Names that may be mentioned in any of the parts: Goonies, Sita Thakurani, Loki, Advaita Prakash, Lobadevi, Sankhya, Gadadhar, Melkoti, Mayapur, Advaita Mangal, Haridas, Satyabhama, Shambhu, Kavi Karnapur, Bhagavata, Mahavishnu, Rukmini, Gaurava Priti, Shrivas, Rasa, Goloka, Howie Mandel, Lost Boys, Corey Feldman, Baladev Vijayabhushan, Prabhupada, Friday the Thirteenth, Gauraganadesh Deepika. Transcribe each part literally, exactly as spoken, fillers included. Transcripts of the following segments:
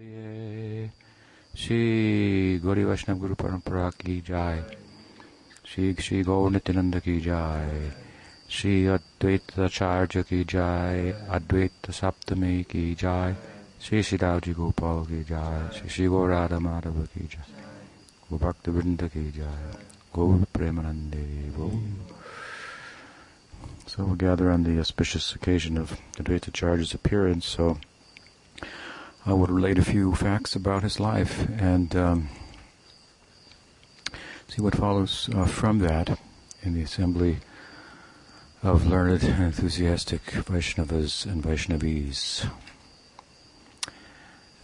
Priye Shri Gauri Vaishnava Guru Parampara Ki Jai, Shri Shri Gaur Nityananda Ki Jai, Shri Advaita Acharya Ki Jai, Advaita Saptami Ki Jai, Shri Shri Davji Gopal Ki Jai, Shri Shri Gaurada Madhava Ki Jai, Gaur Bhakta Vrinda Ki Jai, Gaur Premanande Gaur. So we gather on the auspicious occasion of Advaita Acharya's appearance, so I would relate a few facts about his life and um, see what follows uh, from that in the assembly of learned and enthusiastic Vaishnavas and Vaishnavis.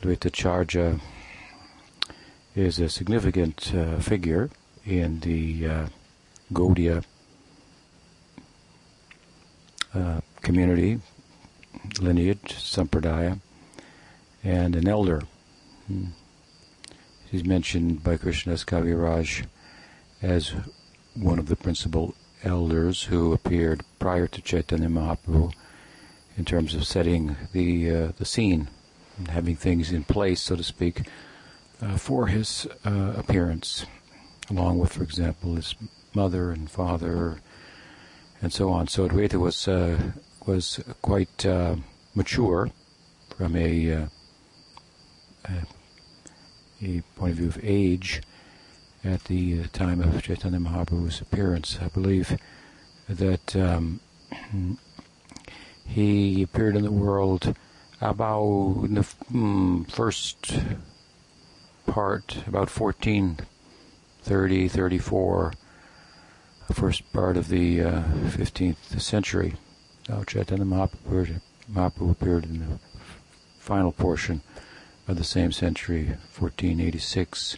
Advaita Acharya is a significant uh, figure in the uh, Gaudiya uh, community, lineage, Sampradaya, and an elder. Hmm. He's mentioned by Krishnadas Kaviraj as one of the principal elders who appeared prior to Chaitanya Mahaprabhu in terms of setting the uh, the scene and having things in place, so to speak, uh, for his uh, appearance, along with, for example, his mother and father and so on. So Advaita was, uh, was quite uh, mature from a... Uh, a point of view of age at the time of Chaitanya Mahaprabhu's appearance. I believe that um, he appeared in the world about in the mm, first part, about fourteen thirty, thirty-four, the first part of the uh, fifteenth century. Now Chaitanya Mahaprabhu, Mahaprabhu appeared in the final portion of the same century, fourteen eighty-six.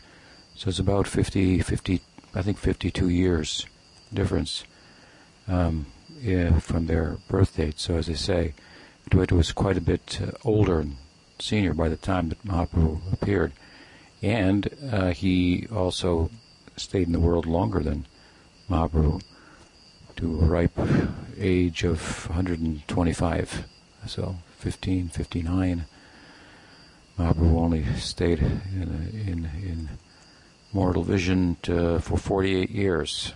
So it's about fifty, fifty, I think fifty-two years difference um, yeah, from their birth date. So as they say, Advaita was quite a bit uh, older and senior by the time that Mahaprabhu appeared. And uh, he also stayed in the world longer than Mahaprabhu, to a ripe age of one hundred twenty-five. So fifteen fifty-nine. Mahaprabhu only stayed in, in, in mortal vision to, for forty-eight years.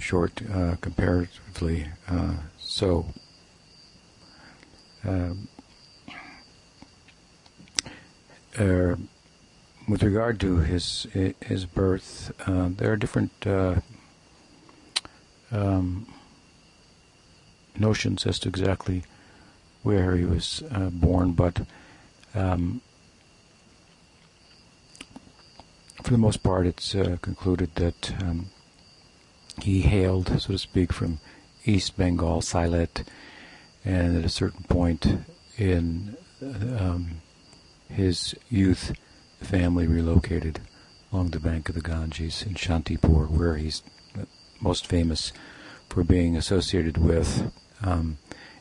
Short, uh, comparatively. Uh, so, uh, uh, with regard to his his birth, uh, there are different uh, um, notions as to exactly where he was uh, born, but um, for the most part it's uh, concluded that um, he hailed, so to speak, from East Bengal, Sylhet, and at a certain point in um, his youth, the family relocated along the bank of the Ganges in Shantipur, where he's most famous for being associated with, um,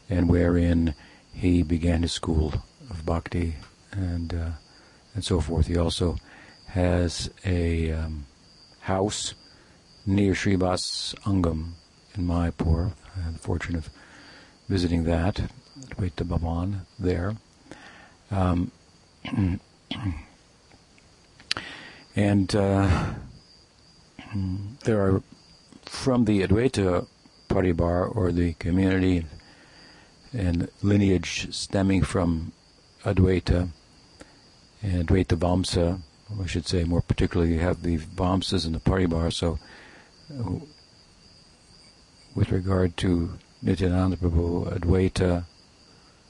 and wherein he began his school of Bhakti and uh, and so forth. He also has a um, house near Shrivas Angam in Mayapur. I had the fortune of visiting that, Advaita Bhavan there. Um, and uh, there are, from the Advaita Paribar, or the community and lineage stemming from Advaita and Advaita Vamsa, I should say more particularly, you have the Vamsas and the Paribar. So uh, with regard to Nityananda Prabhu, Advaita,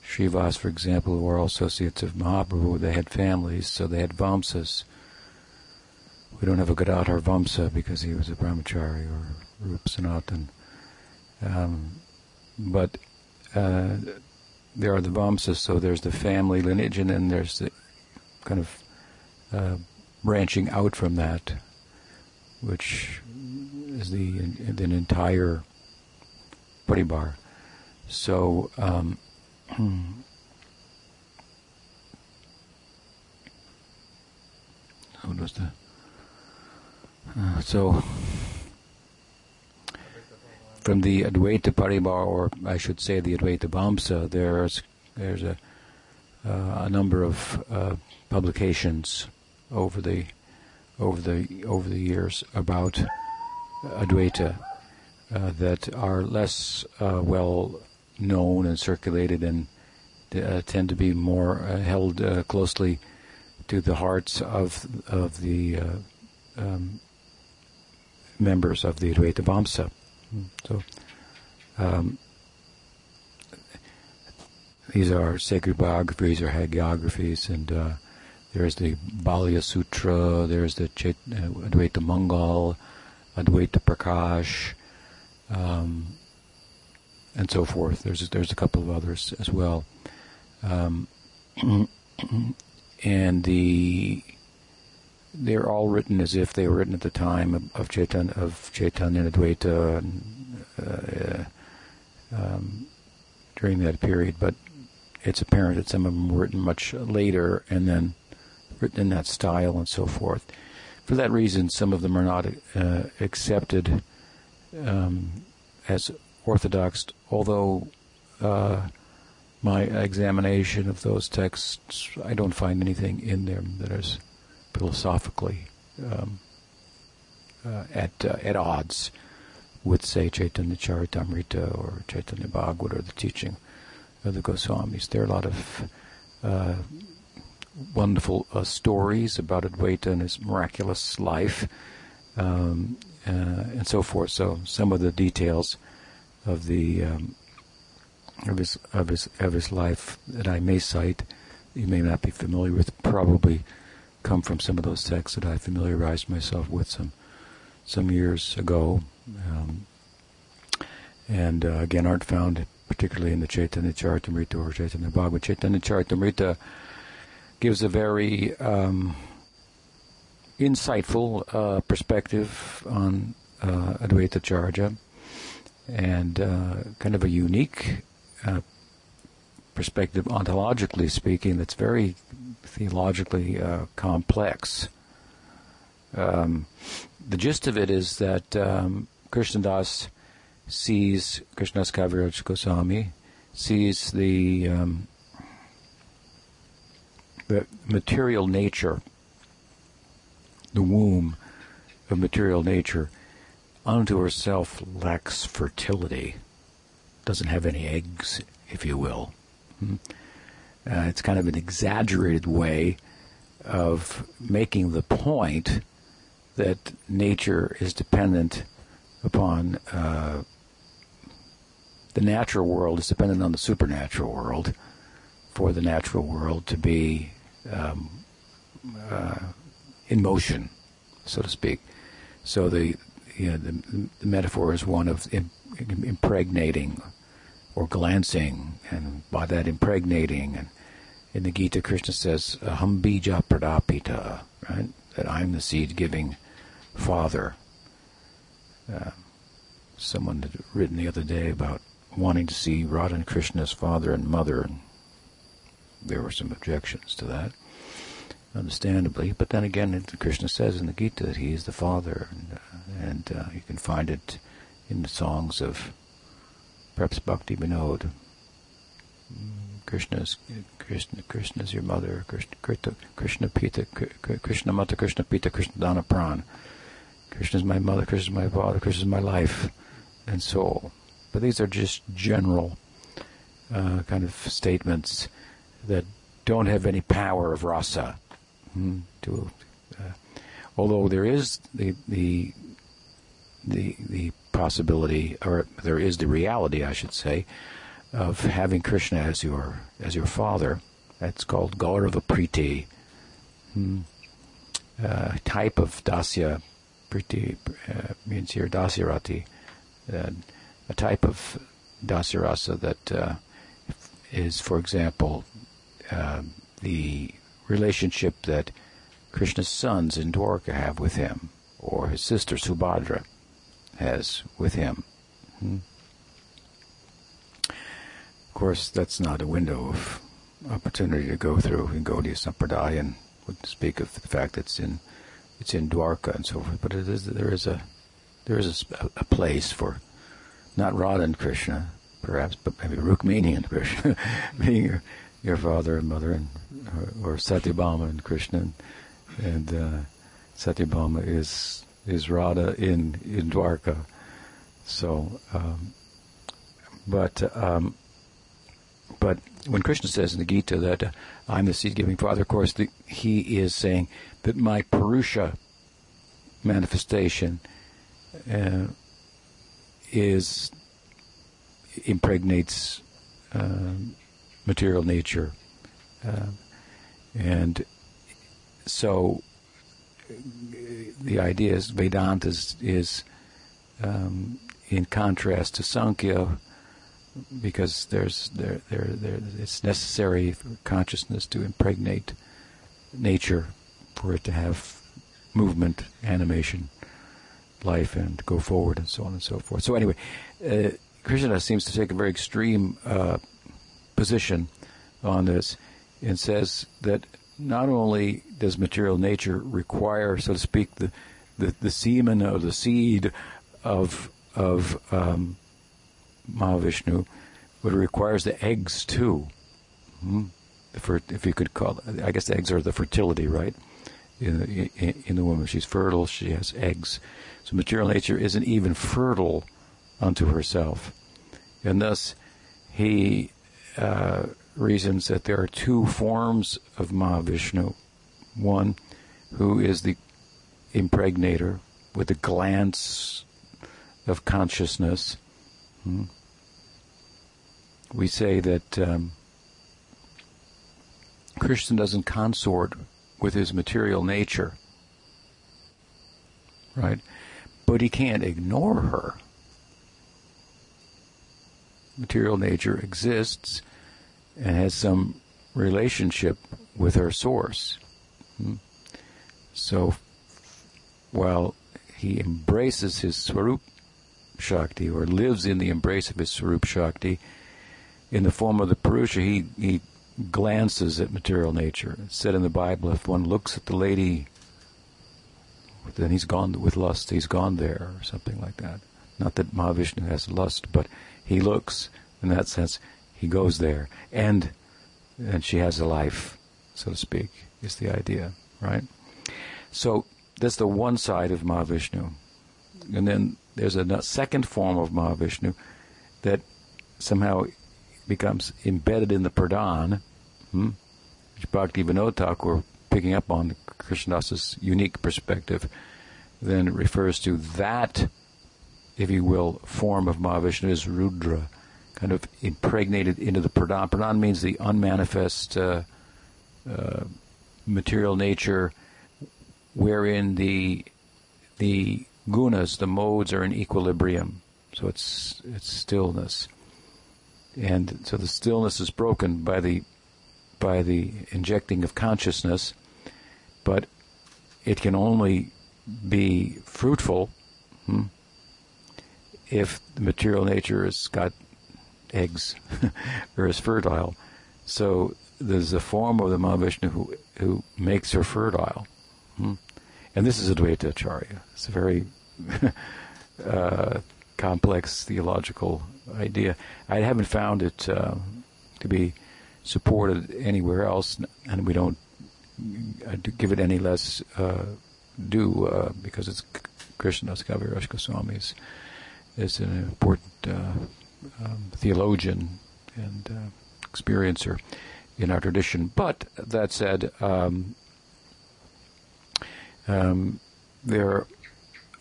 Shrivas, for example, who are all associates of Mahaprabhu, they had families, so they had Vamsas. We don't have a Gadadhar Vamsa because he was a brahmachari or Rup Sanatan. Um, but Uh, there are the Vamsas, so there's the family lineage, and then there's the kind of uh, branching out from that, which is the an entire Paribar. So um, what was the uh, so? From the Advaita Paribar, or I should say the Advaita Vamsa, there's there's a, uh, a number of uh, publications over the over the over the years about Advaita uh, that are less uh, well known and circulated, and uh, tend to be more uh, held uh, closely to the hearts of of the uh, um, members of the Advaita Vamsa. So um, these are sacred biographies or hagiographies, and uh, there's the Balya Sutra, there's the Chet- Advaita Mangal, Advaita Prakash, um, and so forth. There's there's a couple of others as well, um, and the they're all written as if they were written at the time of, of Chaitanya of Chaitanya Advaita and, uh, um, during that period. But it's apparent that some of them were written much later and then written in that style and so forth. For that reason, some of them are not uh, accepted um, as orthodox, although uh, my examination of those texts, I don't find anything in them that is philosophically um, uh, at uh, at odds with, say, Chaitanya Charitamrita or Chaitanya Bhagavata or the teaching of the Goswamis. There are a lot of uh, wonderful uh, stories about Advaita and his miraculous life, um, uh, and so forth. So some of the details of the um, of his of his of his life that I may cite, you may not be familiar with, probably come from some of those texts that I familiarized myself with some some years ago, um, and uh, again aren't found particularly in the Chaitanya Charitamrita or Chaitanya Bhagavata. Chaitanya Charitamrita gives a very um, insightful uh, perspective on uh, Advaita Acharya, and uh, kind of a unique uh, perspective, ontologically speaking, that's very theologically uh, complex. Um, the gist of it is that um, Krishnadas sees, Krishnadas Kaviraj Goswami sees the, um, the material nature, the womb of material nature, unto herself lacks fertility, doesn't have any eggs, if you will. Hmm? Uh, it's kind of an exaggerated way of making the point that nature is dependent upon, uh, the natural world is dependent on the supernatural world for the natural world to be um, uh, in motion, so to speak. So the, you know, the, the metaphor is one of impregnating or glancing, and by that impregnating, and in the Gita, Krishna says, "Aham bija pradapita," right? That I'm the seed-giving Father. Uh, someone had written the other day about wanting to see Radha and Krishna's father and mother, and there were some objections to that, understandably. But then again, it, Krishna says in the Gita that He is the Father, and, uh, and uh, you can find it in the songs of perhaps Bhakti Vinod. Krishna's Krishna, Krishna's your mother. Krishna, Krishna, Krishna Pita, Krishna Mata, Krishna Pita, Krishna Dana Pran. Krishna's my mother. Krishna's my father. Krishna's my life, and soul. But these are just general uh, kind of statements that don't have any power of rasa. Hmm, to, uh, although there is the the the the. possibility, or there is the reality, I should say, of having Krishna as your as your father. That's called Gaurava Priti, hmm. uh, type of Dasya. Priti uh, means here Dasyarati, uh, a type of Dasyarasa that uh, is, for example, uh, the relationship that Krishna's sons in Dwarka have with him, or his sister Subhadra has with him. Hmm. Of course, that's not a window of opportunity to go through in Gaudiya Sampradaya, and would speak of the fact that it's in it's in Dwarka and so forth. But it is, there is a there is a, a place for not Radha and Krishna, perhaps, but maybe Rukmini and Krishna being your father and mother, and or, or Satyabhama and Krishna, and, and uh, Satyabhama is is Radha in in Dwarka. So, um, but um, but when Krishna says in the Gita that uh, I'm the seed-giving Father, of course the, he is saying that my Purusha manifestation uh, is impregnates uh, material nature, uh, and so the idea is Vedanta is, is um, in contrast to Sankhya, because there's there there there it's necessary for consciousness to impregnate nature for it to have movement, animation, life, and go forward, and so on and so forth. So anyway, uh, Krishnadas seems to take a very extreme uh, position on this, and says that not only does material nature require, so to speak, the the, the semen or the seed of of um, Mahavishnu, but it requires the eggs too. Hmm? For, if you could call, I guess the eggs are the fertility, right? In, in, in the woman, she's fertile. She has eggs. So material nature isn't even fertile unto herself, and thus he uh, reasons that there are two forms of Mahavishnu: one who is the impregnator with a glance of consciousness. Hmm. We say that um, Krishna doesn't consort with his material nature, right? But he can't ignore her. Material nature exists and has some relationship with her source. So while he embraces his Swarup Shakti, or lives in the embrace of his Swarup Shakti, in the form of the Purusha, he, he glances at material nature. It's said in the Bible, if one looks at the lady, then he's gone with lust, he's gone there, or something like that. Not that Mahavishnu has lust, but he looks, in that sense, he goes there. And and she has a life, so to speak, is the idea, right? So that's the one side of Mahavishnu. And then there's a second form of Mahavishnu that somehow becomes embedded in the pradhan, hmm? which Bhakti Vinod Thakur, picking up on Krishnadas's unique perspective, then refers to that, if you will, form of Mahavishnu as Rudra, kind of impregnated into the pradhan. Pradhan means the unmanifest uh, uh, material nature, wherein the the gunas, the modes, are in equilibrium. So it's it's stillness. And so the stillness is broken by the by the injecting of consciousness, but it can only be fruitful hmm, if the material nature has got eggs or is fertile. So there's a form of the Mahavishnu who, who makes her fertile. Hmm? And this is Advaita Acharya. It's a very uh, complex theological idea. I haven't found it uh, to be supported anywhere else, and we don't give it any less uh, due uh, because it's Krishnadas Kaviraj Goswami is, is an important uh, um, theologian and uh, experiencer in our tradition. But that said, um, um, there are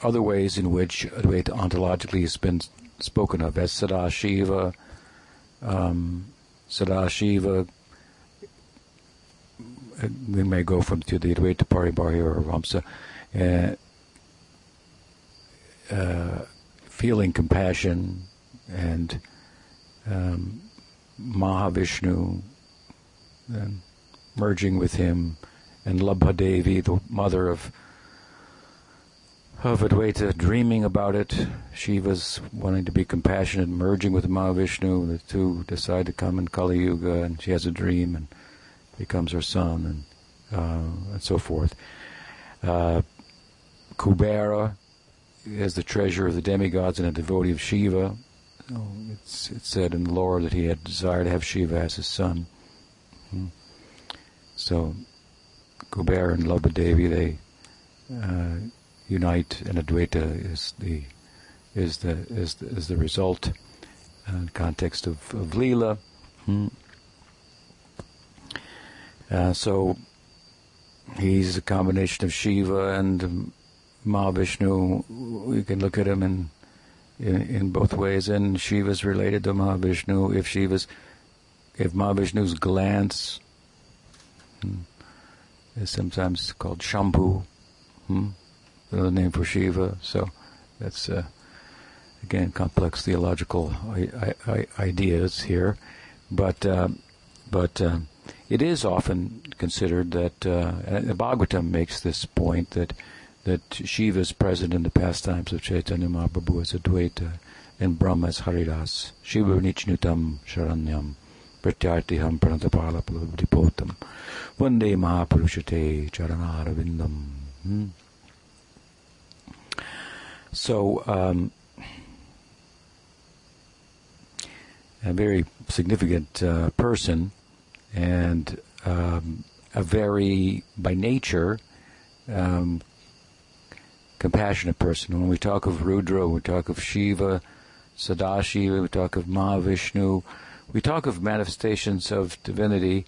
other ways in which Advaita ontologically has been spoken of as Sadashiva. Um, Sadashiva, we may go from to the Advaita Paribhari or Vamsa, uh, uh, feeling compassion, and um, Mahavishnu, and merging with him, and Labhadevi, the mother of of Advaita, dreaming about it. Shiva's wanting to be compassionate, merging with Mahavishnu. The two decide to come in Kali Yuga, and she has a dream and becomes her son, and uh, and so forth. Uh, Kubera is the treasure of the demigods and a devotee of Shiva. Oh, it's, it's said in the lore that he had desired to have Shiva as his son. So Kubera and Lobadevi, they uh, unite, and Advaita is the is the is the, is the result uh, in the context of, of Lila. Hmm. Uh, so he's a combination of Shiva and Mahavishnu. We can look at him in in, in both ways, and Shiva's related to Mahavishnu. If Shiva's if Mahavishnu's glance hmm, is sometimes called Shambhu, hmm, another name for Shiva. So that's uh, again complex theological I- I- I- ideas here, but uh, but. Uh, It is often considered that uh, the Bhagavatam makes this point that that Shiva is present in the pastimes of Chaitanya Mahaprabhu as Advaita and Brahma as Haridas. Shiva nichnutam sharanyam pratyartiham pranatapalapadhipotam vande mahapurushate charanaravindam. Hmm. So um, a very significant uh, person. And um, a very, by nature, um, compassionate person. When we talk of Rudra, we talk of Shiva, Sadashiva, we talk of Mahavishnu, we talk of manifestations of divinity,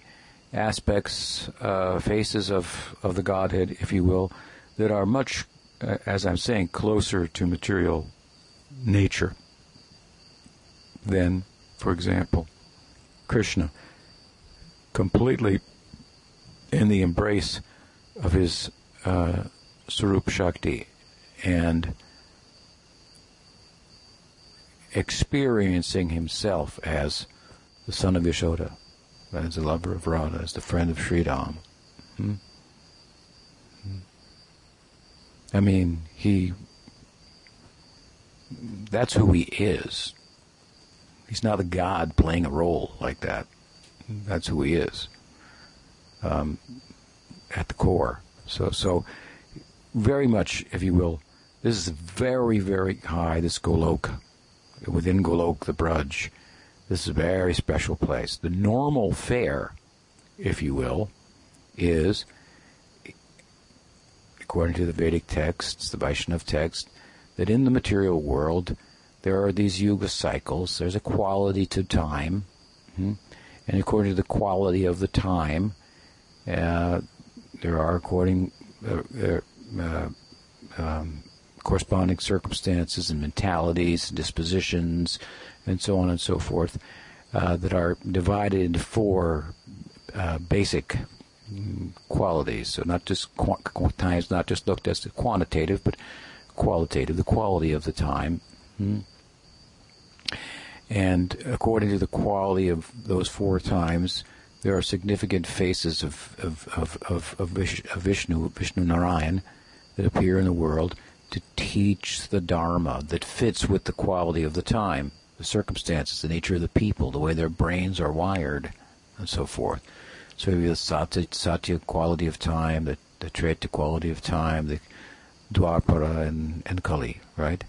aspects, uh, faces of, of the Godhead, if you will, that are much, uh, as I'm saying, closer to material nature than, for example, Krishna. Completely in the embrace of his uh, Sarup Shakti and experiencing himself as the son of Yashoda, as the lover of Radha, as the friend of Sri Ram. Hmm? Hmm. I mean, he, that's who he is. He's not a god playing a role like that. That's who he is, um, at the core. So, so very much, if you will, this is very, very high. This Goloka, within Goloka, the Braj, this is a very special place. The normal fare, if you will, is according to the Vedic texts, the Vaishnava text, that in the material world there are these yuga cycles. There's a quality to time. Hmm? And according to the quality of the time, uh, there are according uh, uh, um, corresponding circumstances and mentalities, dispositions, and so on and so forth, uh, that are divided into four uh, basic qualities. So not just qu- time is not just looked at as quantitative, but qualitative, the quality of the time. Hmm? And according to the quality of those four times, there are significant faces of of of of, of Vishnu, Vishnu Narayan, that appear in the world to teach the Dharma that fits with the quality of the time, the circumstances, the nature of the people, the way their brains are wired, and so forth. So we have the Satya, Satya quality of time, the the Treta quality of time, the Dwarpara and and Kali, right?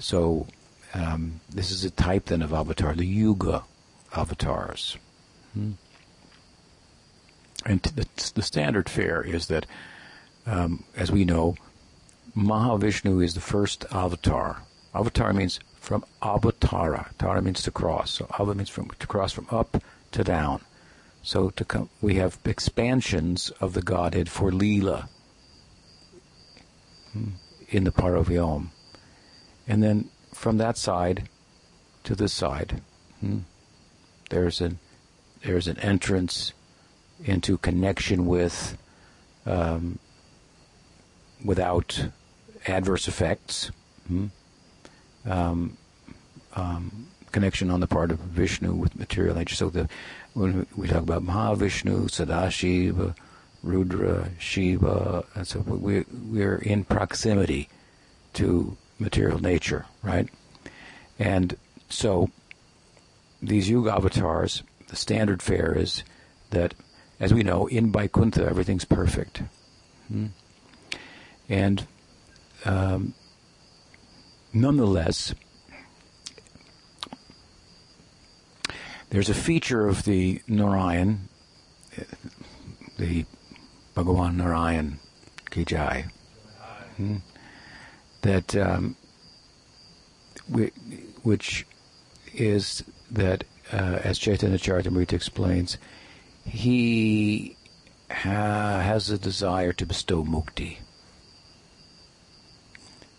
So. Um, this is a type then of avatar, the Yuga avatars. Hmm. And the, the standard fare is that, um, as we know, Mahavishnu is the first avatar. Avatar means from Avatara. Tara means to cross. So Ava means from, to cross from up to down. So to come, we have expansions of the Godhead for Leela hmm. in the Paravyam. And then from that side to this side, hmm, there's an there's an entrance into connection with, um, without adverse effects, hmm, um, um, connection on the part of Vishnu with material nature. So the, when we talk about Mahavishnu, Sadashiva, Rudra, Shiva, and so we we're in proximity to material nature, right? And so these Yuga avatars, the standard fare is that, as we know, in Vaikuntha everything's perfect. Hmm? And um, nonetheless, there's a feature of the Narayan, the Bhagavan Narayan Ki Jai. Hmm? That um, which is that uh, as Chaitanya Charitamrita explains, he ha- has a desire to bestow mukti.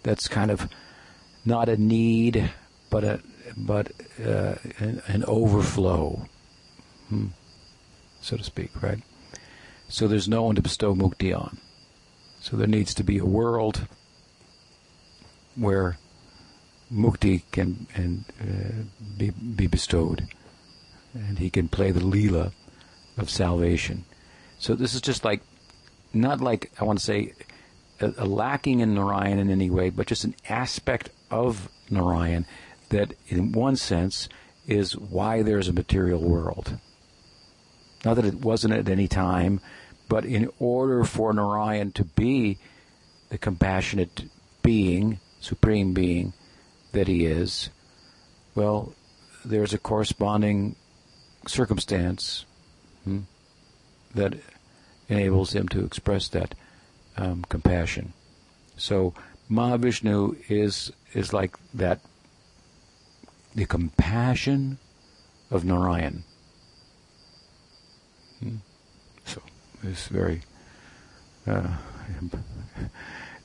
That's kind of not a need, but a but uh, an, an overflow, hmm, so to speak, right? So there's no one to bestow mukti on. So there needs to be a world where mukti can and uh, be be bestowed, and he can play the Lila of salvation. So this is just like, not like, I want to say, a, a lacking in Narayan in any way, but just an aspect of Narayan that in one sense is why there's a material world. Not that it wasn't at any time, but in order for Narayan to be the compassionate being, supreme being that he is, well, there's a corresponding circumstance hmm, that enables him to express that um, compassion. So Mahavishnu is is like that, the compassion of Narayan. Hmm. So it's very, uh,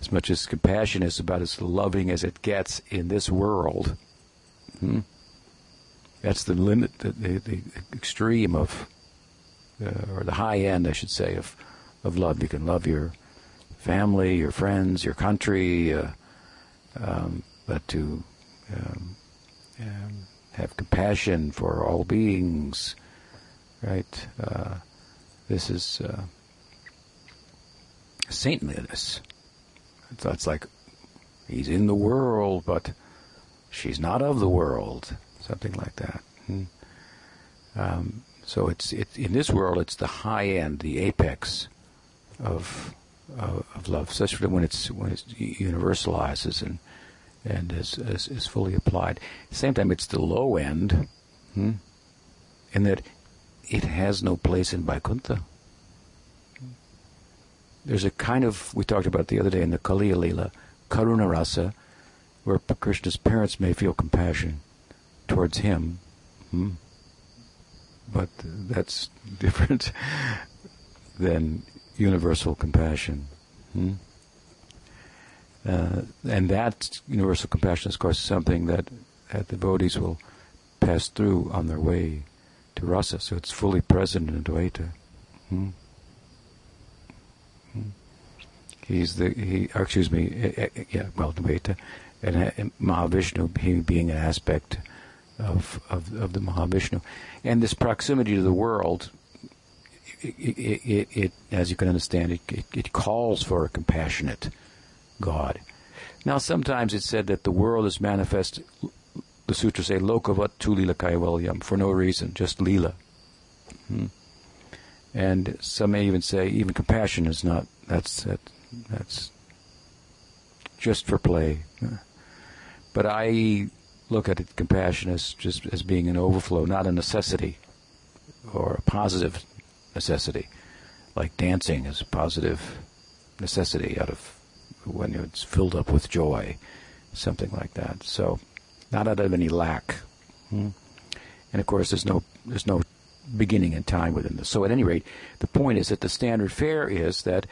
as much as compassion is about as loving as it gets in this world, hmm, that's the limit, the, the, the extreme of, uh, or the high end, I should say, of, of love. You can love your family, your friends, your country, uh, um, but to um, um, have compassion for all beings, right? Uh, this is uh, saintliness. It's, it's like he's in the world, but she's not of the world. Something like that. Hmm. Um, so it's it in this world. It's the high end, the apex of of, of love, especially when it's when it universalizes and and is, is is fully applied. At the same time, it's the low end, hmm, in that it has no place in Vaikuntha. There's a kind of, we talked about the other day in the Kali Lila, Karuna Rasa, where Krishna's parents may feel compassion towards him, hmm? But that's different than universal compassion. Hmm? Uh, and that universal compassion is, of course, something that, that devotees will pass through on their way to Rasa, so it's fully present in Advaita. Hmm? Hmm. He's the he. Or excuse me. Uh, uh, yeah, well, Advaita and uh, Mahavishnu, he being an aspect of of of the Mahavishnu, and this proximity to the world. It, it, it, it as you can understand, it, it it calls for a compassionate God. Now, sometimes it's said that the world is manifest. The sutras say lokavat tu lila kaivalyam, for no reason, just lila. Hmm. And some may even say even compassion is not. That's that, that's just for play. But I look at it, compassion as just as being an overflow, not a necessity or a positive necessity. Like dancing is a positive necessity out of when it's filled up with joy, something like that. So. Not out of any lack, hmm. And of course, there's no there's no beginning in time within this. So, at any rate, the point is that the standard fare is that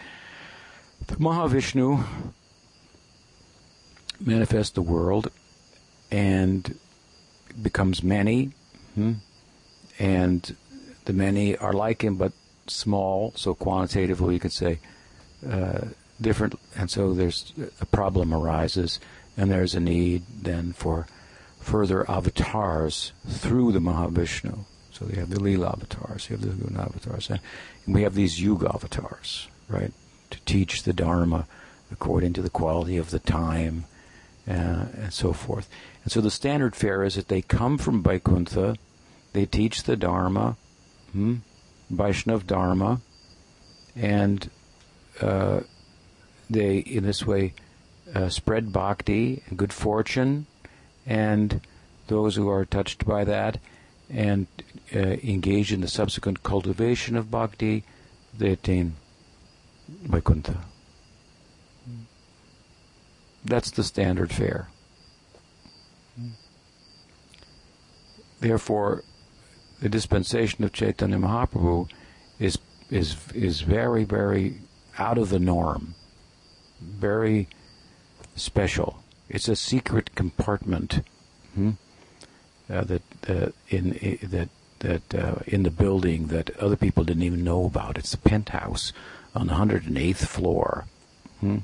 the Mahavishnu manifests the world and becomes many, hmm. And the many are like him but small. So, quantitatively, you could say uh, different. And so, there's a problem arises, and there's a need then for further avatars through the Mahavishnu. So you have the Lila avatars, you have the Guna avatars, and we have these Yuga avatars, right, to teach the Dharma according to the quality of the time, uh, and so forth. And so the standard fare is that they come from Vaikuntha, they teach the Dharma, hmm, Vaishnava Dharma, and uh, they, in this way, Uh, spread bhakti and good fortune, and those who are touched by that and uh, engage in the subsequent cultivation of bhakti, they attain Vaikuntha. That's the standard fare. Therefore, the dispensation of Chaitanya Mahaprabhu is is is very, very out of the norm, very special. It's a secret compartment hmm, uh, that uh, in uh, that that uh, in the building that other people didn't even know about. It's a penthouse on the one hundred eighth floor, hmm?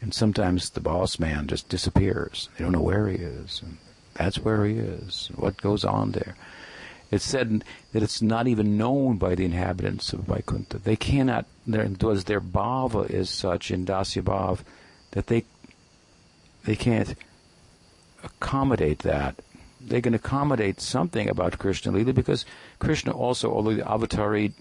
And sometimes the boss man just disappears. They don't know where he is. And that's where he is. What goes on there? It's said that it's not even known by the inhabitants of Vaikuntha. They cannot, their, because their bhava is such in Dasya bhav that they they can't accommodate that. They can accommodate something about Krishna Lila because Krishna also, although the avatari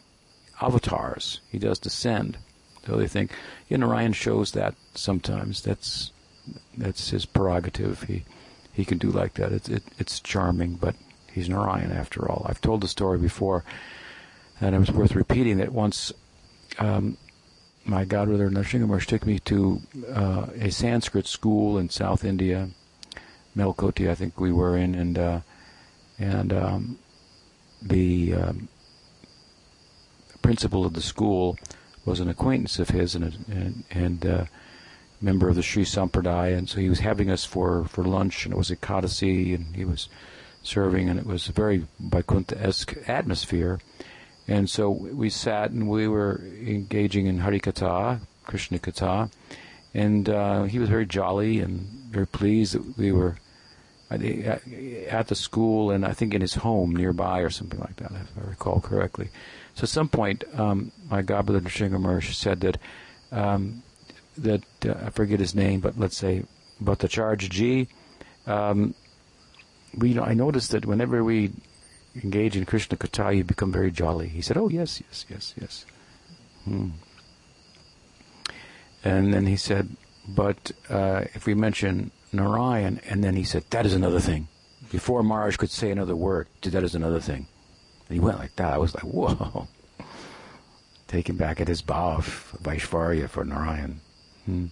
avatars, he does descend. So they think, you know, Narayan shows that sometimes. That's that's his prerogative. He he can do like that. It's it, it's charming, but he's Narayan after all. I've told the story before, and it was worth repeating that once um, my godbrother Narasimha Maharaj took me to uh, a Sanskrit school in South India, Melkoti, I think we were in, and uh, and um, the um, principal of the school was an acquaintance of his and a, and, and uh, member of the Sri Sampradaya, and so he was having us for, for lunch, and it was a codicy, and he was serving, and it was a very Vaikuntha-esque atmosphere. And so we sat and we were engaging in Harikatha, Krishna Katha, and uh, he was very jolly and very pleased that we were at the school and I think in his home nearby or something like that, if I recall correctly. So at some point, um, my godbrother Narasimha Maharaj said that, um, that uh, I forget his name, but let's say, Bhattacharya Ji, um, we, you know, I noticed that whenever we engage in Krishna Katha, you become very jolly. He said, oh, yes, yes, yes, yes. Hmm. And then he said, but uh, if we mention Narayan, and then he said, that is another thing. Before Maharaj could say another word, that is another thing. And he went like that. I was like, whoa. Taken back at his bhav, Vaishvarya for Narayan. Hmm.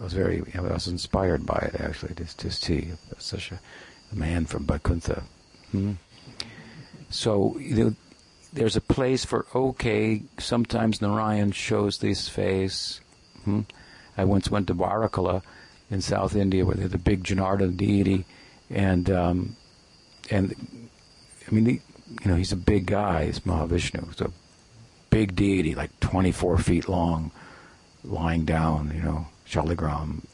I was very, I was inspired by it, actually, to, to see such a, a man from Vaikuntha. Hmm. So you know, there's a place for, okay, sometimes Narayan shows this face. Hmm. I once went to Dwarka in South India where they had the big Janardana deity. And, um, and I mean, the, you know, he's a big guy. He's Mahavishnu. He's a big deity, like twenty-four feet long, lying down, you know, Shaligram.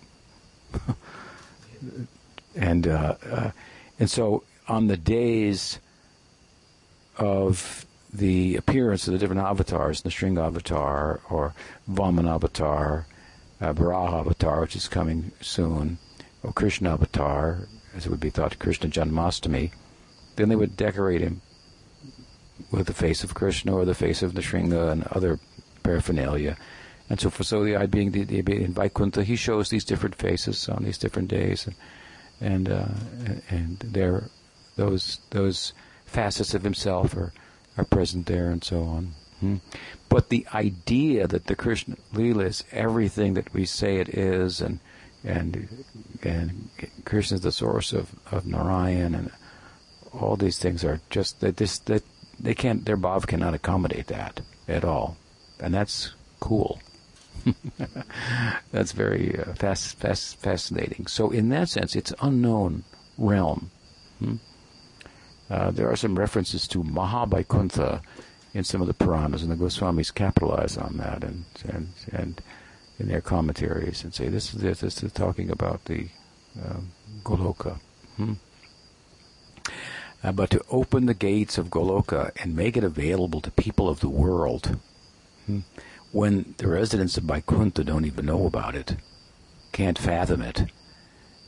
and uh, uh, and so on the days of the appearance of the different avatars, the Nrsinga avatar or Vamana avatar, uh, Varaha avatar, which is coming soon, or Krishna avatar, as it would be thought, Krishna Janmastami, then they would decorate him with the face of Krishna or the face of the Nrsinga and other paraphernalia. And so, for so the I being the, the in Vaikuntha, he shows these different faces on these different days, and and uh, and there, those those facets of himself are, are present there, and so on. Hmm. But the idea that the Krishna Lila is everything that we say it is, and and and Krishna is the source of, of Narayan, and all these things are just that this that they can't their bhav cannot accommodate that at all, and that's cool. That's very uh, fast, fast, fascinating. So in that sense, it's unknown realm. Hmm? Uh, there are some references to Mahavaikuntha in some of the Puranas, and the Goswamis capitalize on that and and, and in their commentaries and say this is this, this is talking about the uh, Goloka. Hmm? Uh, but to open the gates of Goloka and make it available to people of the world. Hmm? When the residents of Vaikuntha don't even know about it, can't fathom it,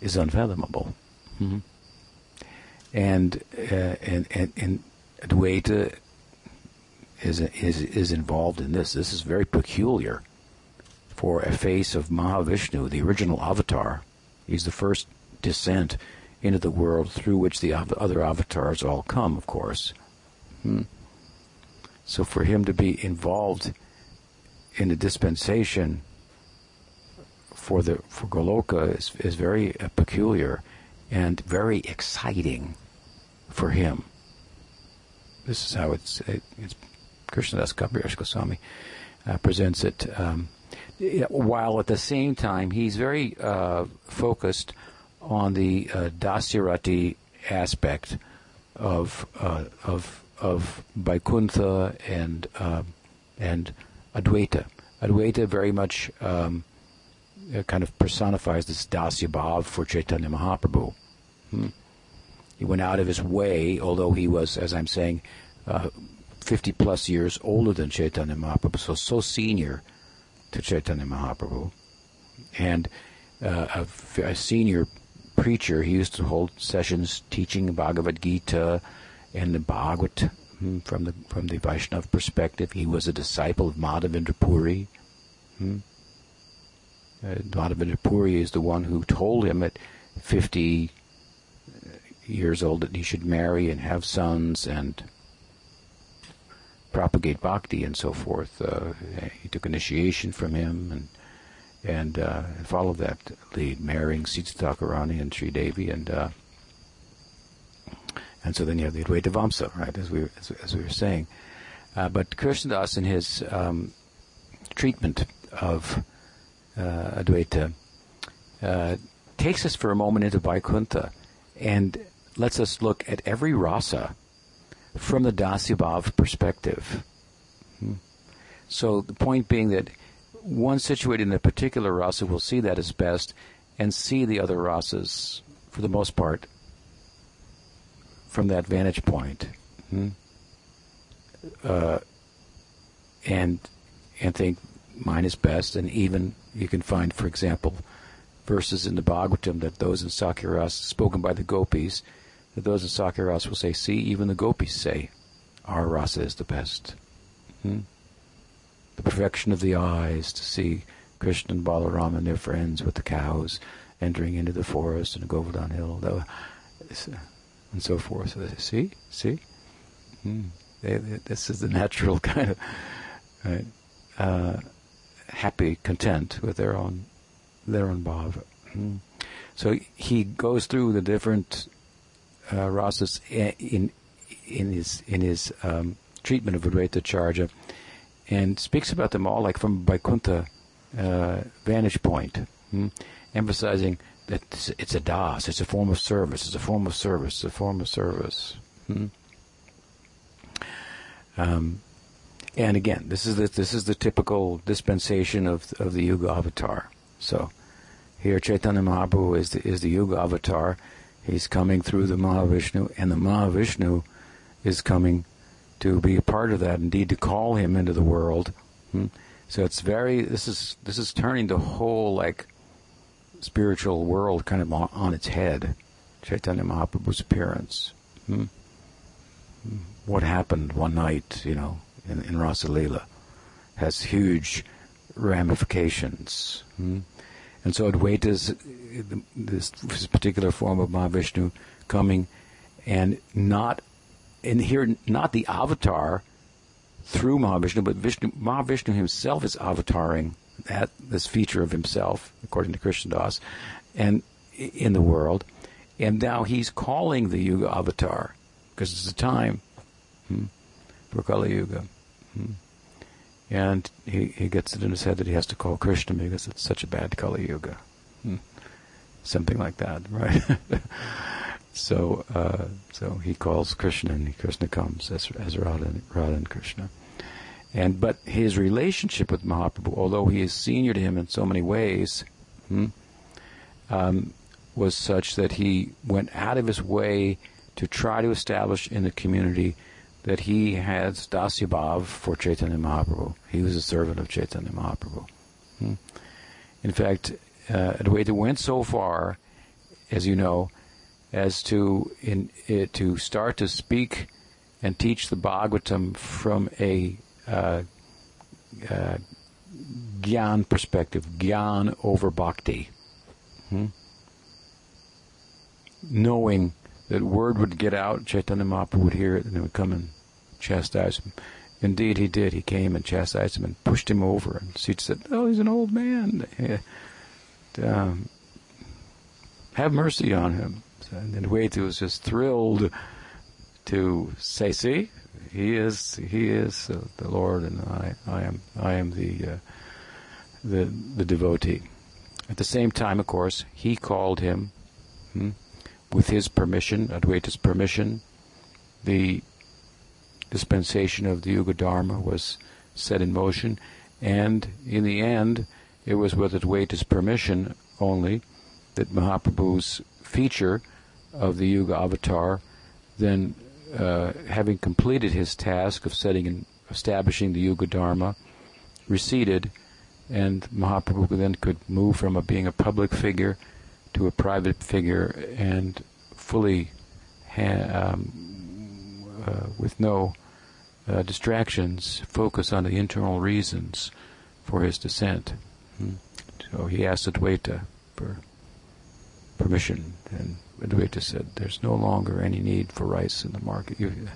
is unfathomable. Mm-hmm. And, uh, and and and Advaita is is is involved in this. This is very peculiar for a face of Mahavishnu, the original avatar. He's the first descent into the world through which the other avatars all come, of course. Mm-hmm. So for him to be involved in the dispensation for the for Goloka is, is very peculiar and very exciting for him. This is how it's, it, it's Krishnadas Kaviraj Goswami uh, presents it. Um, while at the same time, he's very uh, focused on the uh, Dasyarati aspect of uh, of of Vaikuntha and uh, and Advaita. Advaita very much um, kind of personifies this Dasya bhav for Chaitanya Mahaprabhu. Hmm. He went out of his way, although he was, as I'm saying, uh, fifty plus years older than Chaitanya Mahaprabhu, so so senior to Chaitanya Mahaprabhu. And uh, a, a senior preacher, he used to hold sessions teaching Bhagavad Gita and the Bhagavata from the from the Vaishnava perspective. He was a disciple of Madhavendra Puri. Hmm? Uh, Madhavendra Puri is the one who told him at fifty years old that he should marry and have sons and propagate bhakti and so forth. Uh, he took initiation from him and and uh, followed that lead, marrying Sita Thakurani and Sri Devi, and uh, and so then you have the Advaita Vamsa, right? As we as, as we were saying, uh, but Krishnadas in his um, treatment of uh, Advaita uh, takes us for a moment into Vaikuntha and lets us look at every rasa from the Dasyabhav perspective. Hmm. So the point being that one situated in a particular rasa will see that as best and see the other rasas, for the most part, from that vantage point. Hmm. Uh, and and think mine is best, and even you can find, for example, verses in the Bhagavatam that those in Sakya Rasa, spoken by the gopis, that those in Sakya Rasa will say, see, even the gopis say, our rasa is the best. Hmm? The perfection of the eyes, to see Krishna and Balaram and their friends with the cows entering into the forest and Govardhan Hill, and so forth. So they say, see, see, hmm. they, they, this is the natural kind of right, uh, happy content with their own their own bhava. Hmm. So he goes through the different Uh, rasas in in his in his um, treatment of Advaita Acharya, and speaks about them all like from Vaikuntha uh, vantage point, hmm? emphasizing that it's, it's a das, it's a form of service, it's a form of service, it's a form of service. Hmm? Um, and again, this is the, this is the typical dispensation of of the Yuga Avatar. So here, Chaitanya Mahaprabhu is the, is the Yuga Avatar. He's coming through the Mahavishnu, and the Mahavishnu is coming to be a part of that, indeed to call him into the world. Hmm? So it's very, this is this is turning the whole like spiritual world kind of on, on its head, Chaitanya Mahaprabhu's appearance. Hmm? What happened one night, you know, in, in Rasa Lila has huge ramifications. Hmm? And so Advaita's, this, this particular form of Mahavishnu coming, and not, and here, not the avatar through Mahavishnu, but Vishnu, Mahavishnu himself is avataring that, this feature of himself, according to Krishnadas, and in the world. And now he's calling the Yuga Avatar, because it's the time hmm, for Kali Yuga. Hmm. And he, he gets it in his head that he has to call Krishna because it's such a bad Kali Yuga. Hmm. Something like that, right? so uh, so he calls Krishna, and Krishna comes as, as Radha, and, Radha and Krishna. And but his relationship with Mahaprabhu, although he is senior to him in so many ways, hmm, um, was such that he went out of his way to try to establish in the community that he had Dasyabhav for Chaitanya Mahaprabhu. He was a servant of Chaitanya Mahaprabhu. Hmm. In fact, uh, Advaita went so far, as you know, as to in uh, to start to speak and teach the Bhagavatam from a uh, uh, Gyan perspective, Gyan over Bhakti. Hmm. Knowing that word would get out, Chaitanya Mahaprabhu would hear it, and it would come and chastise him, Indeed, he did. He came and chastised him and pushed him over. And Sita said, "Oh, he's an old man. Um, have mercy on him." And then Advaita was just thrilled to say, "See, he is, he is uh, the Lord, and I, I am, I am the, uh, the, the devotee." At the same time, of course, he called him, hmm, with his permission, Advaita's permission. The dispensation of the Yuga Dharma was set in motion, and in the end, it was with Advaita's permission only that Mahaprabhu's feature of the Yuga Avatar, then uh, having completed his task of setting and establishing the Yuga Dharma, receded, and Mahaprabhu then could move from a, being a public figure to a private figure, and fully ha- um, uh, with no uh, distractions focus on the internal reasons for his descent. Hmm. So he asked Advaita for permission, and Advaita said, "There's no longer any need for rice in the market. You've,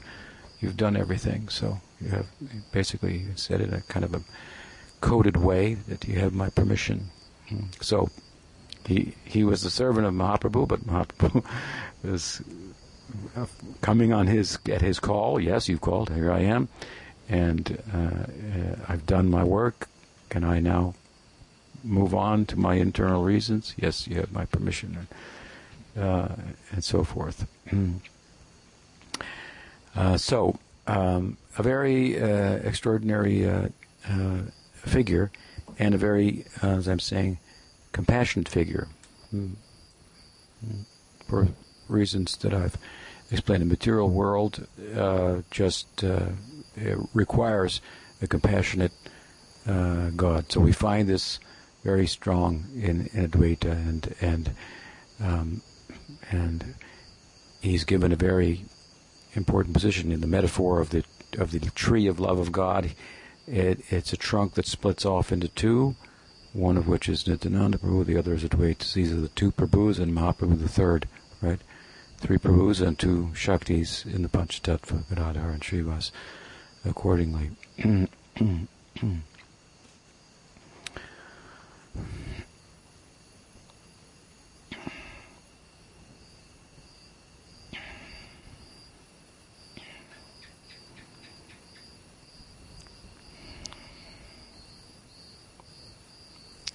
you've done everything." So you have basically said in a kind of a coded way that you have my permission. Hmm. So he he was the servant of Mahaprabhu, but Mahaprabhu was coming on his at his call. "Yes, you've called. Here I am, and uh, I've done my work. Can I now move on to my internal reasons?" "Yes, you have my permission," uh, and so forth. uh, so, um, a very uh, extraordinary uh, uh, figure, and a very, uh, as I'm saying, compassionate figure, mm. Mm. for reasons that I've explained. The material world uh, just uh, it requires a compassionate uh, God. So we find this very strong in, in Advaita, and and um, and he's given a very important position in the metaphor of the of the tree of love of God. It, it's a trunk that splits off into two, one of which is Nityananda Prabhu, the other is Advaita. These are the two Prabhus, and Mahaprabhu the third, right? Three Prabhus and two Shaktis in the Panchatattva, Gadadhar and Shrivas, accordingly.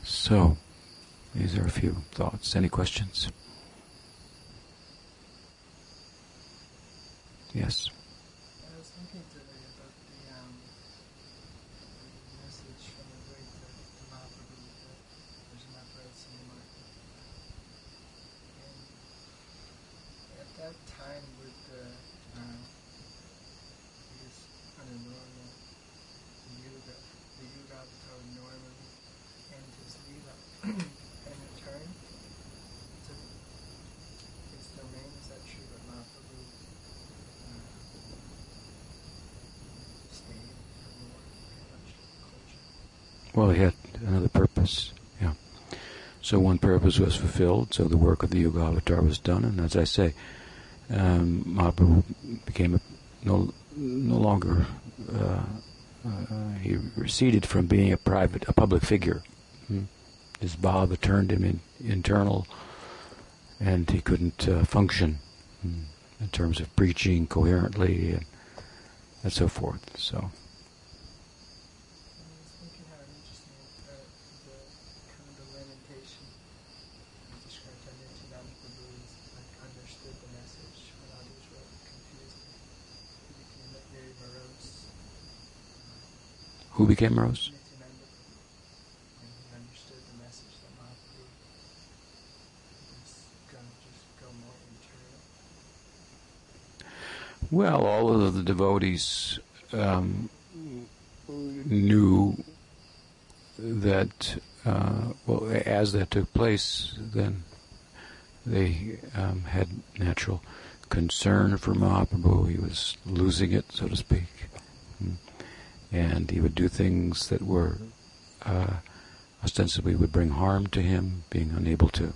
So, these are a few thoughts. Any questions? Yes. I was thinking today about the, um, the message from the great Mahaprabhu that there's enough rights in the market. And at that time, with the, um, I guess, under normal Yuga, the Yuga Avatar normally and his Lila and return to his domain. Is that true that Mahaprabhu uh, stayed for more pretty much culture? Well, he had another purpose, yeah. So one purpose was fulfilled, so the work of the Yuga Avatar was done, and as I say, um, Mahaprabhu became a, no, no longer... Uh, uh, he receded from being a private, a public figure. Hmm. His bhava turned him in, internal, and he couldn't uh, function hmm, in terms of preaching coherently and, and so forth. So. I was thinking how interesting uh, the kind of the lamentation described by Nityananda Prabhu is like understood the message when others were confused. He became like, very morose. Who became morose? Well, all of the devotees um, knew that, uh, well, as that took place, then they um, had natural concern for Mahaprabhu. He was losing it, so to speak. And he would do things that were uh, ostensibly would bring harm to him, being unable to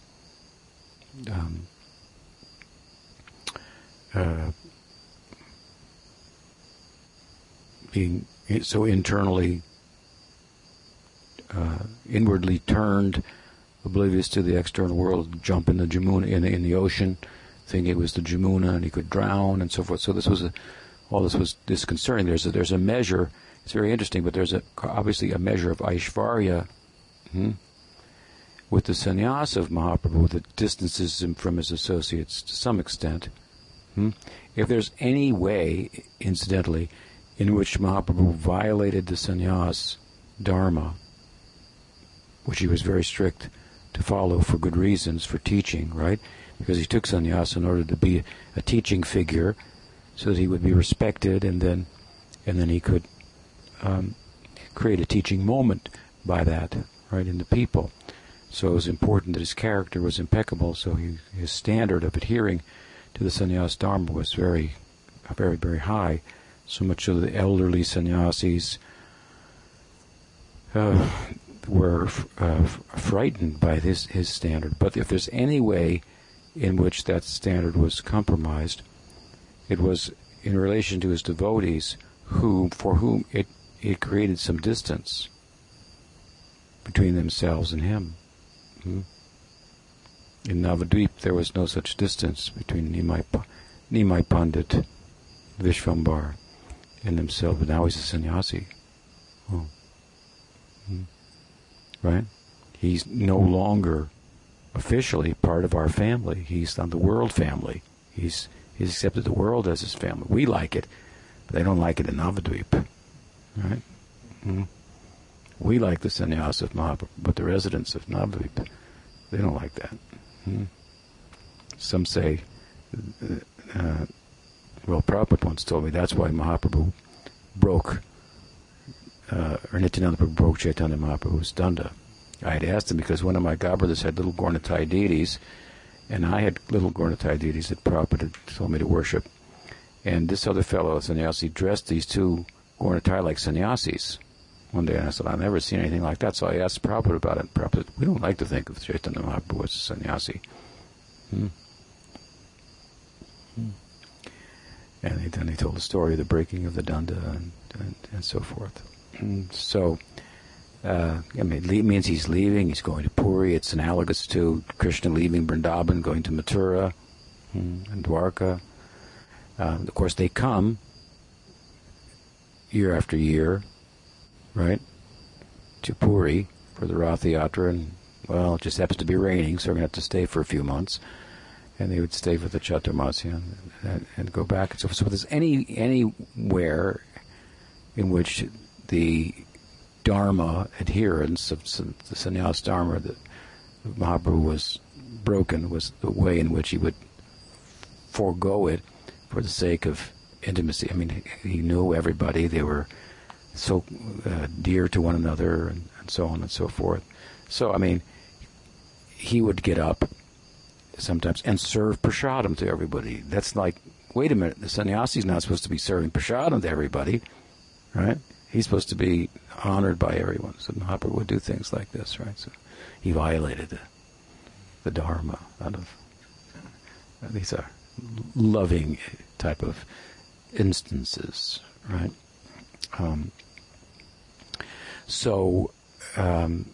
um, uh, being so internally, uh, inwardly turned, oblivious to the external world, jump in the Jamuna, in, in the ocean, thinking it was the Jamuna and he could drown and so forth. So this was a, all this was disconcerting. There's a, there's a measure. It's very interesting, but there's a, obviously a measure of Aishvarya hmm, with the sannyas of Mahaprabhu that distances him from his associates to some extent. Hmm? If there's any way, incidentally, in which Mahaprabhu violated the sannyas dharma, which he was very strict to follow for good reasons, for teaching, right? Because he took sannyas in order to be a teaching figure, so that he would be respected, and then, and then he could um, create a teaching moment by that, right, in the people. So it was important that his character was impeccable. So he, his standard of adhering to the sannyas dharma was very, very, very high. So much of the elderly sannyasis uh, were uh, frightened by his his standard. But if there's any way in which that standard was compromised, it was in relation to his devotees, who for whom it, it created some distance between themselves and him. Hmm? In Navadvip, there was no such distance between Nimai, Nimai Pandit, Vishvambar, and himself. But now he's a sannyasi. Oh. Hmm. Right? He's no longer officially part of our family. He's on the world family. He's he's accepted the world as his family. We like it, but they don't like it in Navadvip. Right? Hmm. We like the sannyas of Mahaprabhu, but the residents of Navadvip, they don't like that. Hmm. Some say, uh, well, Prabhupada once told me that's why Mahaprabhu broke, uh, or Nityananda Prabhu broke Chaitanya Mahaprabhu's danda. I had asked him because one of my godbrothers had little Gaurnatai deities, and I had little Gaurnatai deities that Prabhupada told me to worship. And this other fellow, a sannyasi, dressed these two Gaurnatai like sannyasis one day, and I said, I've never seen anything like that. So I asked Prabhupada about it. Prabhupada said, we don't like to think of Chaitanya Mahaprabhu as a sannyasi. Hmm. Hmm. And then he told the story of the breaking of the danda and, and, and so forth. And so, uh, I mean, it means he's leaving, he's going to Puri. It's analogous to Krishna leaving Vrindavan, going to Mathura hmm, and Dwarka. Uh, of course, they come year after year, right, to Puri for the Rath Yatra, and well, it just happens to be raining, so we're going to have to stay for a few months. And they would stay for the Chaturmasya and, and go back. So, so if there's any anywhere in which the Dharma adherence of the sannyas dharma that Mahaprabhu was broken, was the way in which he would forego it for the sake of intimacy. I mean, he knew everybody. They were so uh, dear to one another, and, and so on and so forth. So, I mean, he would get up sometimes and serve prasadam to everybody. That's like, wait a minute, the sannyasi's not supposed to be serving prasadam to everybody, right? He's supposed to be honored by everyone. So Mahaprabhu would do things like this, right? So he violated the, the dharma out of, uh, these are loving type of instances, right? Um, so, um,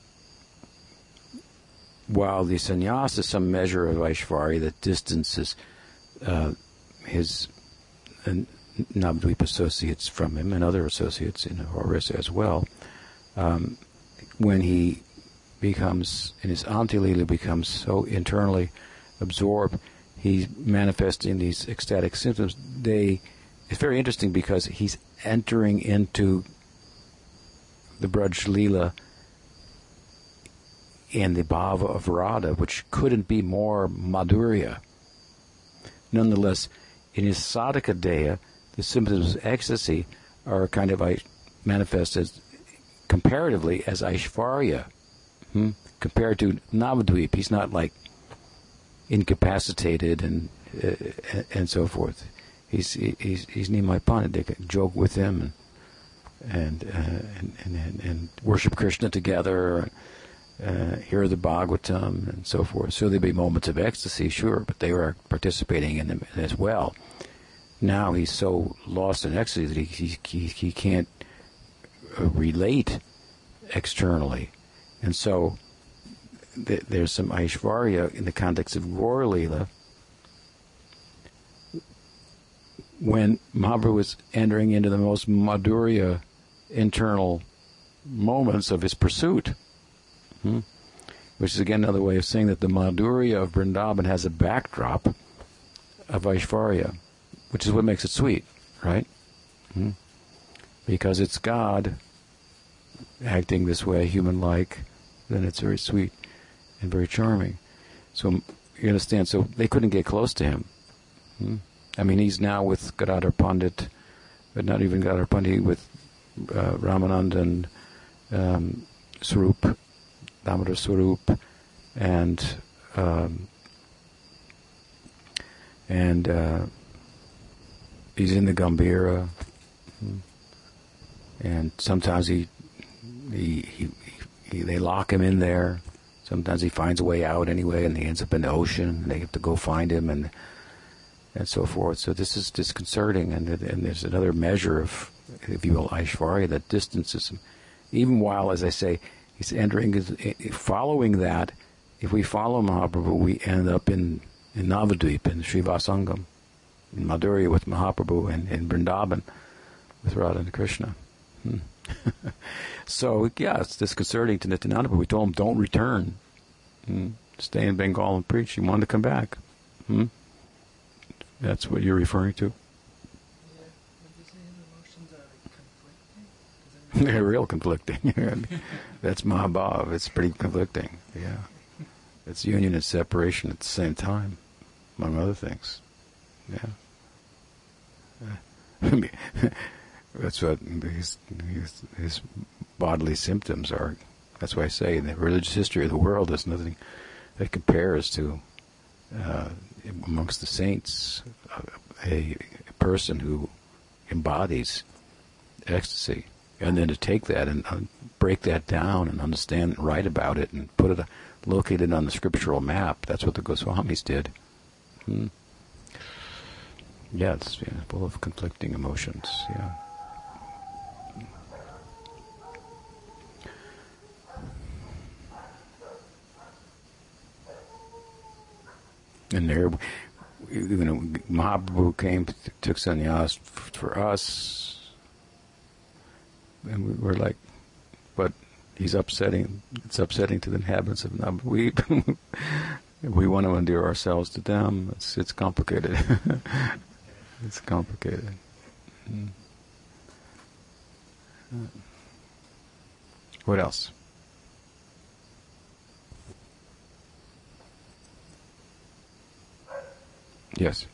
while the sannyas is some measure of Aishvarya that distances uh, his uh, Navadvipa associates from him and other associates in Orissa as well, um, when he becomes, in his Antilila, becomes so internally absorbed, he's manifesting these ecstatic symptoms. They, it's very interesting because he's entering into the Braj Lila and the bhava of Radha, which couldn't be more madhurya. Nonetheless, in his sadhaka deya, the symptoms of ecstasy are kind of manifest as comparatively as Aishvarya, hmm? compared to Navadvip. He's not like incapacitated and uh, and so forth. He's he's he's Nimai Pandit. They can joke with him and and, uh, and and and worship Krishna together. Uh, hear the Bhagavatam and so forth. So there'd be moments of ecstasy, sure, but they were participating in them as well. Now he's so lost in ecstasy that he he, he can't relate externally. And so th- there's some Aishvarya in the context of Gaur Leela. When Mahaprabhu is entering into the most Madhurya internal moments of his pursuit, hmm? which is again another way of saying that the Madhurya of Vrindavan has a backdrop of Aishvarya, which is what makes it sweet, right? Hmm? Because it's God acting this way, human-like, then it's very sweet and very charming. So you understand, so they couldn't get close to him. Hmm? I mean, he's now with Gadadhar Pandit, but not even Gadadhar Pandit, with uh, Ramanand and um, Swarup, Damodar Swarup, and um, and uh, he's in the Gambira, and sometimes he he, he he they lock him in there. Sometimes he finds a way out anyway, and he ends up in the ocean, and they have to go find him, and. and so forth. So this is disconcerting, and, and there's another measure of, if you will, Aishvarya, that distances him. Even while, as I say, he's entering, his, following that, if we follow Mahaprabhu, we end up in, in Navadvip, in Shrivasangam, in Madhurya with Mahaprabhu, and in Vrindavan with Radha and Krishna. Hmm. So, yeah, it's disconcerting to Nityananda, but we told him, don't return. Hmm. Stay in Bengal and preach. He wanted to come back. Hmm? That's what you're referring to? Yeah. Would you say his emotions are conflicting? They're real conflicting. That's Mahabhav. It's pretty conflicting. Yeah. It's union and separation at the same time, among other things. Yeah. That's what his, his, his bodily symptoms are. That's why I say in the religious history of the world, there's nothing that compares to... Uh, amongst the saints, a, a person who embodies ecstasy, and then to take that and uh, break that down and understand and write about it and put it, locate it on the scriptural map. That's what the Goswamis did. Hmm. Yeah, it's yeah, full of conflicting emotions. Yeah. And there, you know, Mahaprabhu came, took sannyas for us, and we were like, but he's upsetting, it's upsetting to the inhabitants of Navadvip. We want to endear ourselves to them. It's, it's complicated. It's complicated. What else? Yes.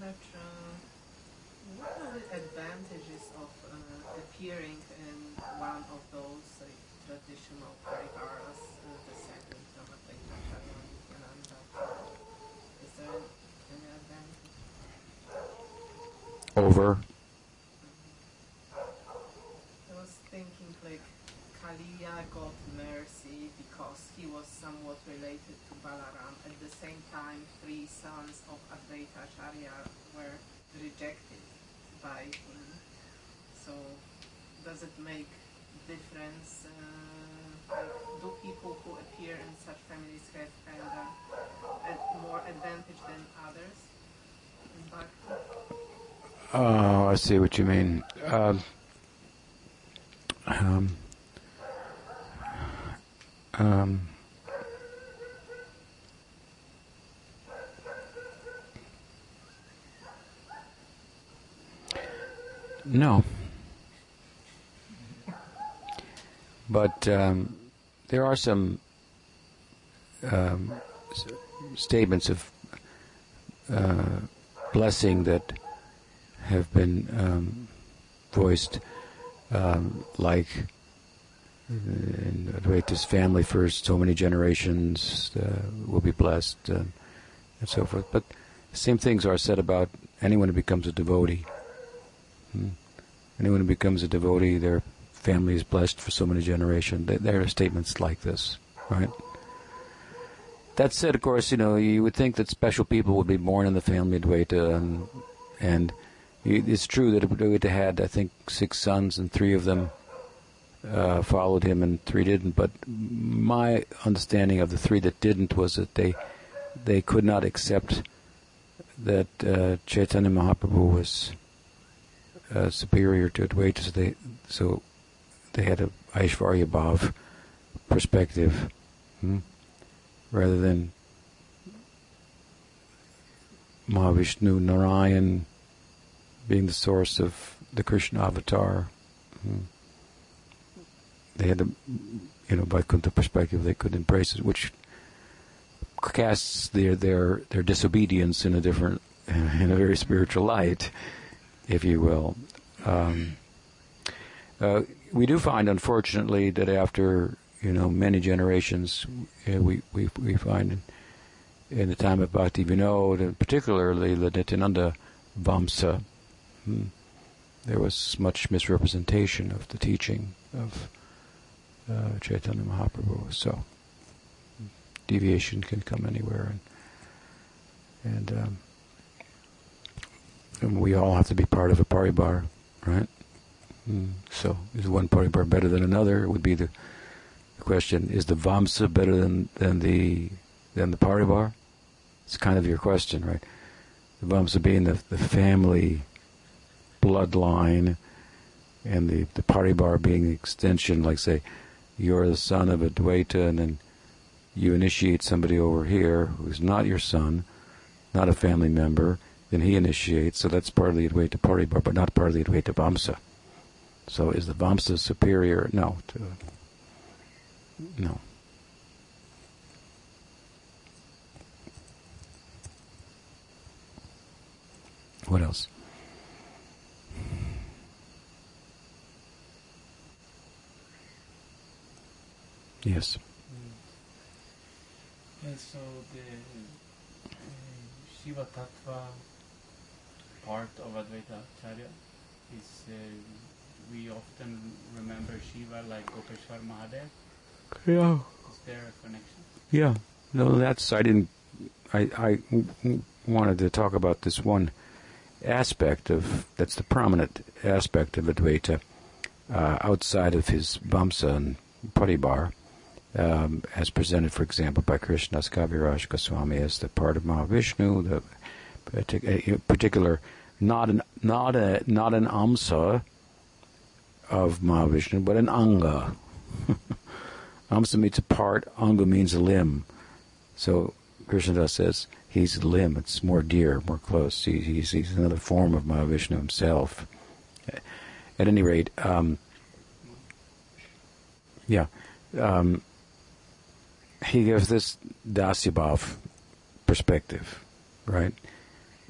But, uh, what are the advantages of uh, appearing in one of those like, traditional parivaras, uh, the second of Advaita Acharya? Is there any advantage? Over? Mm-hmm. I was thinking like Kaliya got mercy because he was somewhat related to Balaram. At the same time, three sons of Advaita Acharya were rejected by him. So, does it make difference? Uh, like, do people who appear in such families have kind of more advantage than others in Bhakti? Oh, I see what you mean. Uh, um, um. No, but um, there are some um, s- statements of uh, blessing that have been um, voiced, um, like in Advaita's family for so many generations uh, will be blessed, uh, and so forth. But the same things are said about anyone who becomes a devotee. Hmm. Anyone who becomes a devotee, their family is blessed for so many generations. There are statements like this, right? That said, of course, you know, you would think that special people would be born in the family of Advaita, and, and it's true that Advaita had, I think, six sons, and three of them uh, followed him and three didn't. But my understanding of the three that didn't was that they they could not accept that uh, Chaitanya Mahaprabhu was uh, superior to Advaita. So they, so they had a Aishvarya Bhav perspective, hmm? rather than Mahavishnu, Narayan being the source of the Krishna Avatar. Hmm. They had a, you know, Vaikuntha perspective. They could embrace it, which casts their their their disobedience in a different, in a very spiritual light, if you will. Um, uh, we do find, unfortunately, that after you know many generations, uh, we we we find in, in the time of Bhakti Vinod, and particularly the Nityananda Vamsa, hmm, there was much misrepresentation of the teaching of uh, Chaitanya Mahaprabhu. So deviation can come anywhere, and and, um, and we all have to be part of a paribar, right? Mm. So is one paribar better than another? It would be the, the question: is the vamsa better than, than the than the paribar? It's kind of your question, right? The vamsa being the the family bloodline, and the, the paribar being the extension, like say, you're the son of a Advaita, and then you initiate somebody over here who's not your son, not a family member, then he initiates, so that's part of the Advaita paribar, but not part of the Advaita vamsa. So is the vamsa superior? No. To, no. What else? Yes. And so the uh, Shiva Tattva part of Advaita Acharya is uh, we often remember Shiva like Gopeshwar Mahadev. Yeah. Is there a connection? Yeah. No, that's I didn't. I I wanted to talk about this one aspect of that's the prominent aspect of Advaita uh, outside of his vamsa and paribar, um, as presented, for example, by Krishnadas Kaviraj Goswami as the part of Mahavishnu, the particular not an not a not an amsa of Mahavishnu, but an anga. Amsa means a part, anga means a limb. So Krishnadas says he's a limb. It's more dear, more close. He, he's, he's another form of Mahavishnu himself. At any rate, um, yeah. Um, he gives this Dasya Bhav perspective, right?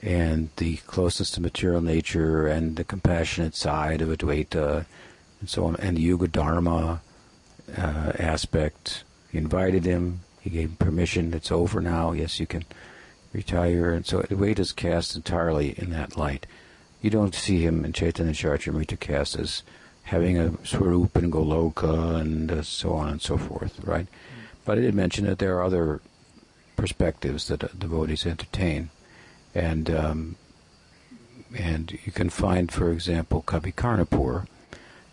And the closeness to material nature and the compassionate side of Advaita and so on, and the Yuga Dharma uh, aspect. He invited him. He gave him permission. It's over now. Yes, you can retire. And so Advaita's cast entirely in that light. You don't see him in Chaitanya Charitamrita cast as having a swarup and Goloka and uh, so on and so forth, right? But I did mention that there are other perspectives that uh, devotees entertain, and um, and you can find, for example, Kavi Karnapur.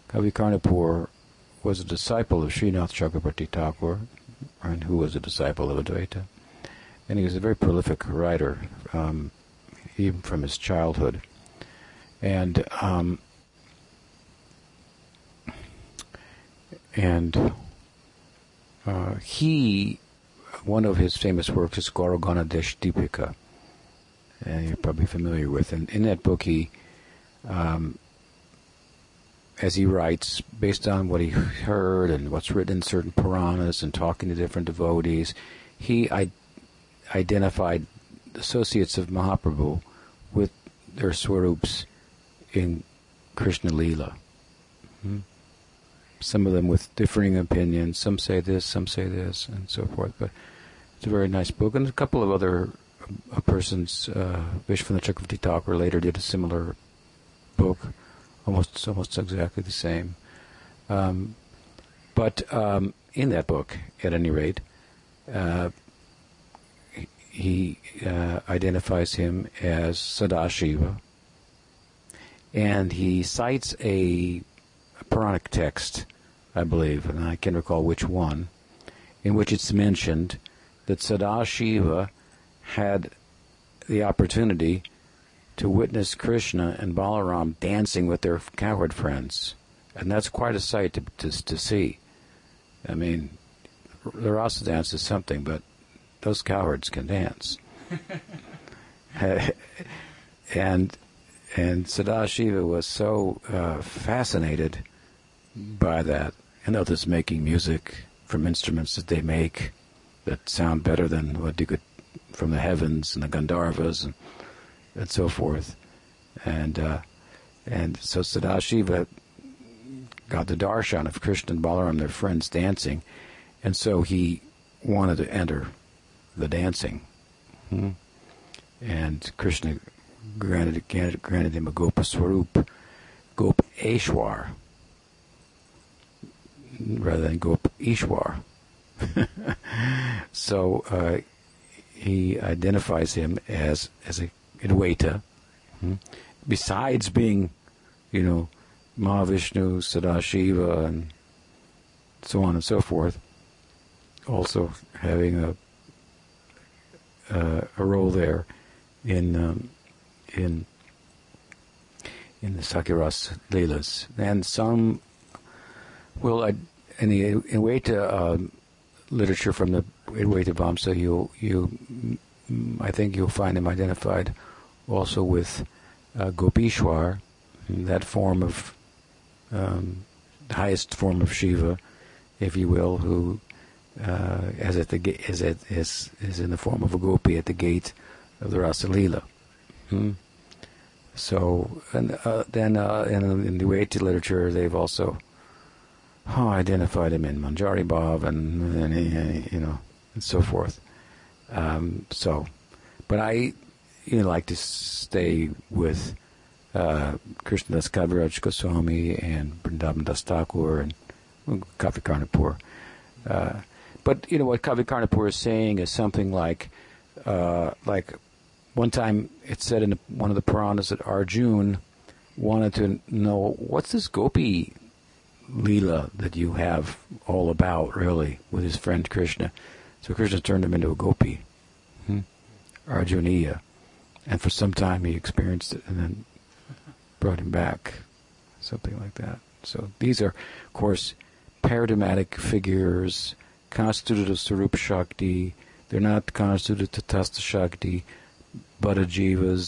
Kavi Karnapur was a disciple of Srinath Chakrabarti Thakur, right, who was a disciple of Advaita, and he was a very prolific writer, um, even from his childhood, and. Um, And uh, he, one of his famous works is Gauraganadesh Deepika, uh, you're probably familiar with. And in that book, he, um, as he writes, based on what he heard and what's written in certain Puranas and talking to different devotees, he I- identified associates of Mahaprabhu with their swarups in Krishna Lila. Hmm? Some of them with differing opinions. Some say this, some say this, and so forth. But it's a very nice book. And a couple of other uh, persons, uh, Vishwanath Chakravarti Thakur later did a similar book, almost almost exactly the same. Um, but um, in that book, at any rate, uh, he uh, identifies him as Sadashiva. And he cites a Puranic text I believe, and I can recall which one, in which it's mentioned that Sadashiva had the opportunity to witness Krishna and Balaram dancing with their cowherd friends. And that's quite a sight to, to, to see. I mean, the Rasa dance is something, but those cowherds can dance. and and Sadashiva was so uh, fascinated by that, and others making music from instruments that they make that sound better than what you could from the heavens and the Gandharvas and, and so forth. And uh, and so Sadashiva got the darshan of Krishna and Balaram, their friends, dancing, and so he wanted to enter the dancing. Hmm. And Krishna granted, granted him a Gopa Swarup, Gopa Eshwar, rather than Gopa Ishwar. so uh, he identifies him as, as a Advaita, hmm? Besides being, you know, Mahavishnu, Sadashiva, and so on and so forth, also having a Uh, a role there in um, in in the Sakiras Leelas, and some will uh, in the Advaita uh, literature from the Advaita Vamsa, you you I think you'll find him identified also with uh, Gopishwar, that form of um, the highest form of Shiva, if you will, who. Uh, as at the as at as is in the form of a gopi at the gate of the Rasa Lila. Hmm. So and uh, then uh, in, in the Advaita literature they've also oh, identified him in Manjari Bhav and, and, and you know and so forth. Um, so, but I you know, like to stay with uh, Krishnadas Kaviraj Goswami and Vrindavan Das Thakur and Kavi Karnapur. Uh, But you know what Kavi Karnapur is saying is something like, uh, like one time it said in one of the Puranas that Arjun wanted to know what's this gopi lila that you have all about really with his friend Krishna. So Krishna turned him into a gopi, hmm? Arjuniya, and for some time he experienced it and then brought him back, something like that. So these are, of course, paradigmatic figures. Constituted of Sarupa Shakti, they're not constituted of Tatastha Shakti, but a jivas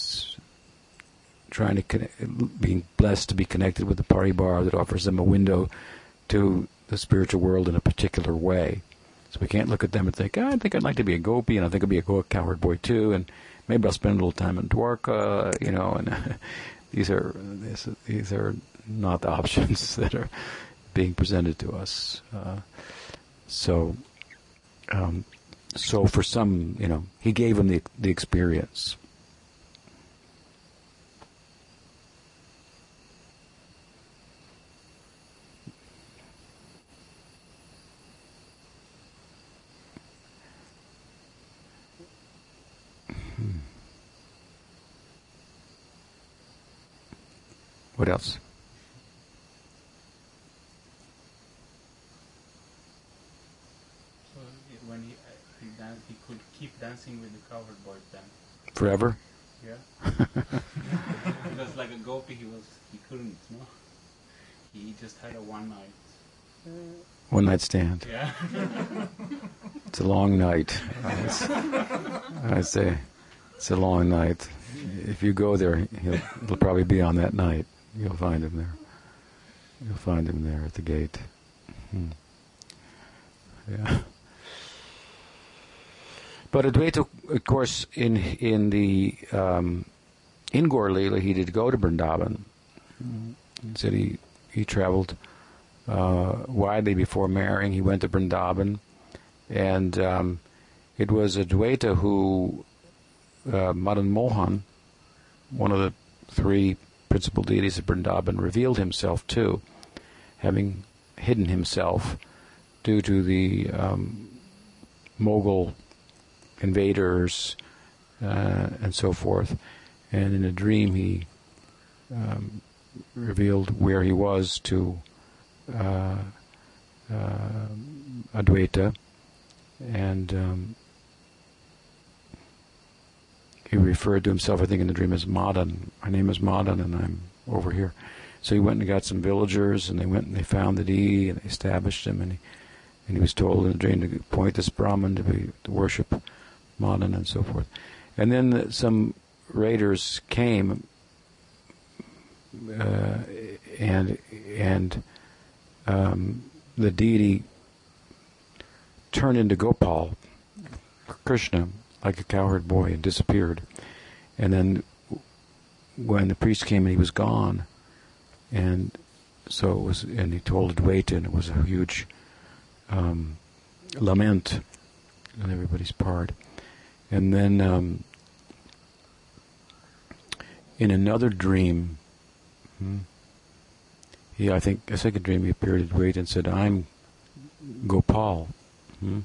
trying to connect, being blessed to be connected with the Paribar that offers them a window to the spiritual world in a particular way. So we can't look at them and think, oh, I think I'd like to be a gopi, and I think I'd be a cowherd boy too, and maybe I'll spend a little time in Dwarka, you know. And these are these, these are not the options that are being presented to us. Uh, So, um, so for some, you know, he gave him the the experience. What else? Keep dancing with the cowherd boys then. Forever? Yeah. Because like a gopi, he was he couldn't, no? He just had a one night. One night stand. Yeah. It's a long night. I say, it's a long night. If you go there, he'll, he'll probably be on that night. You'll find him there. You'll find him there at the gate. Hmm. Yeah. But Advaita, of course, in in the um, in Gaur Leela, he did go to Vrindavan. He said he he traveled uh, widely before marrying. He went to Vrindavan, and um, it was Advaita who uh, Madan Mohan, one of the three principal deities of Vrindavan, revealed himself to, having hidden himself due to the um, Mughal invaders, uh, and so forth. And in a dream he um, revealed where he was to uh, uh, Advaita, and um, he referred to himself, I think in the dream, as Madan. My name is Madan and I'm over here. So he went and got some villagers, and they went and they found the deity, and they established him, and he, and he was told in the dream to point this Brahman to, be, to worship Madan and so forth. And then the, some raiders came uh, and and um, the deity turned into Gopal, Krishna, like a cowherd boy, and disappeared. And then when the priest came, and he was gone. And so it was, and he told Advaita, and it was a huge um, lament on everybody's part. And then um, in another dream, hmm, he, I think, a second dream, he appeared to Advaita and said, I'm Gopal, hmm,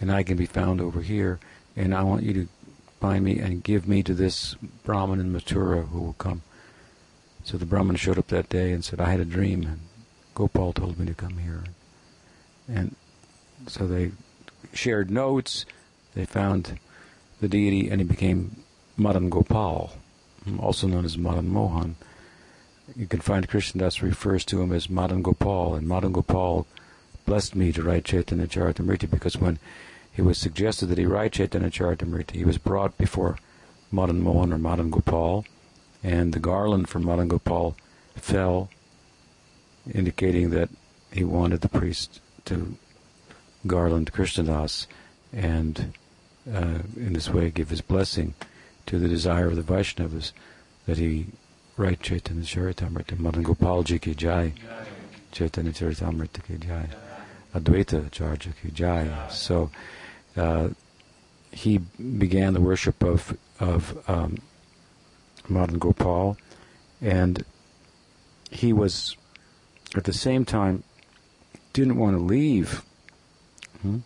and I can be found over here, and I want you to find me and give me to this Brahmin in Mathura who will come. So the Brahman showed up that day and said, I had a dream, and Gopal told me to come here. And so they shared notes, they found the deity, and he became Madan Gopal, also known as Madan Mohan. You can find Krishnadas refers to him as Madan Gopal, and Madan Gopal blessed me to write Chaitanya Charitamrita, because when it was suggested that he write Chaitanya Charitamrita, he was brought before Madan Mohan or Madan Gopal, and the garland from Madan Gopal fell, indicating that he wanted the priest to garland Krishnadas and uh, in this way give his blessing to the desire of the Vaishnavas that he write Chaitanya Charitamrita. Madan Gopal ji ki jai, Chaitanya Charitamrita ki jai, Advaita Acharya ki jai. So uh, he began the worship of of um, Madan Gopal, and he was at the same time didn't want to leave, hmm?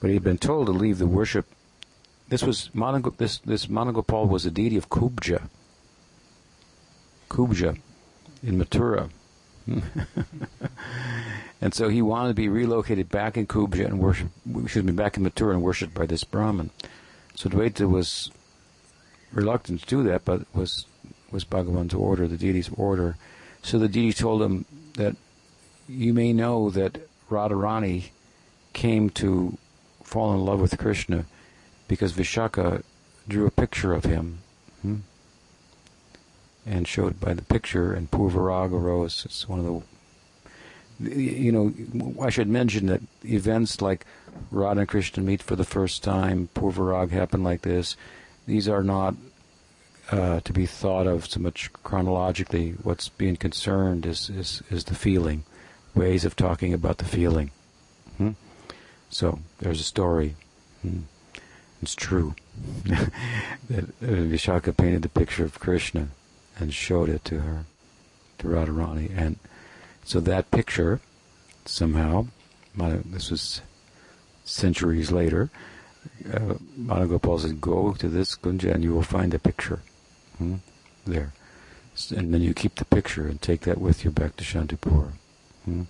but he had been told to leave the worship. This was Madan, this this Madan Gopal was a deity of Kubja, Kubja in Mathura, and so he wanted to be relocated back in Kubja and worship. Excuse me, back in Mathura and worshipped by this Brahmin. So Dvaita was reluctant to do that, but was was Bhagavan's order, the deity's order. So the deity told him that you may know that Radharani came to fall in love with Krishna because Vishaka drew a picture of him hmm? and showed by the picture, and Purvaraga arose. It's one of the, you know, I should mention that events like Radha and Krishna meet for the first time, Purvaraga happened like this. These are not uh, to be thought of so much chronologically. What's being concerned is, is, is the feeling, ways of talking about the feeling. Hmm? So there's a story. Hmm. It's true that Vishaka painted the picture of Krishna and showed it to her, to Radharani. And so that picture, somehow, this was centuries later, Uh, Madan Gopal said, go to this Kunja and you will find a picture hmm? there, and then you keep the picture and take that with you back to Shantipur. Hmm?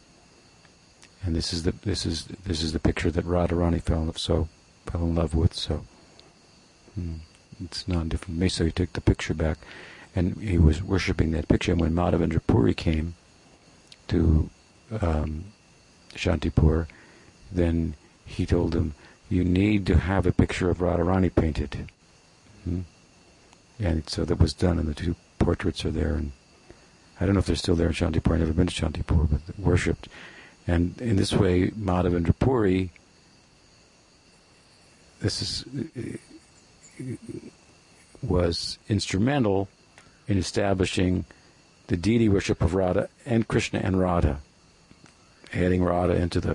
And this is the this is this is the picture that Radharani fell in love, so fell in love with. So hmm. it's not different from me. So he took the picture back, and he was worshipping that picture. And when Madhavendra Puri came to um, Shantipur, then he told him, you need to have a picture of Radharani painted. Hmm? And so that was done, and the two portraits are there. And I don't know if they're still there in Shantipur. I've never been to Shantipur, but worshipped. And in this way, Madhavendra Puri, this is, was instrumental in establishing the deity worship of Radha and Krishna and Radha, adding Radha into the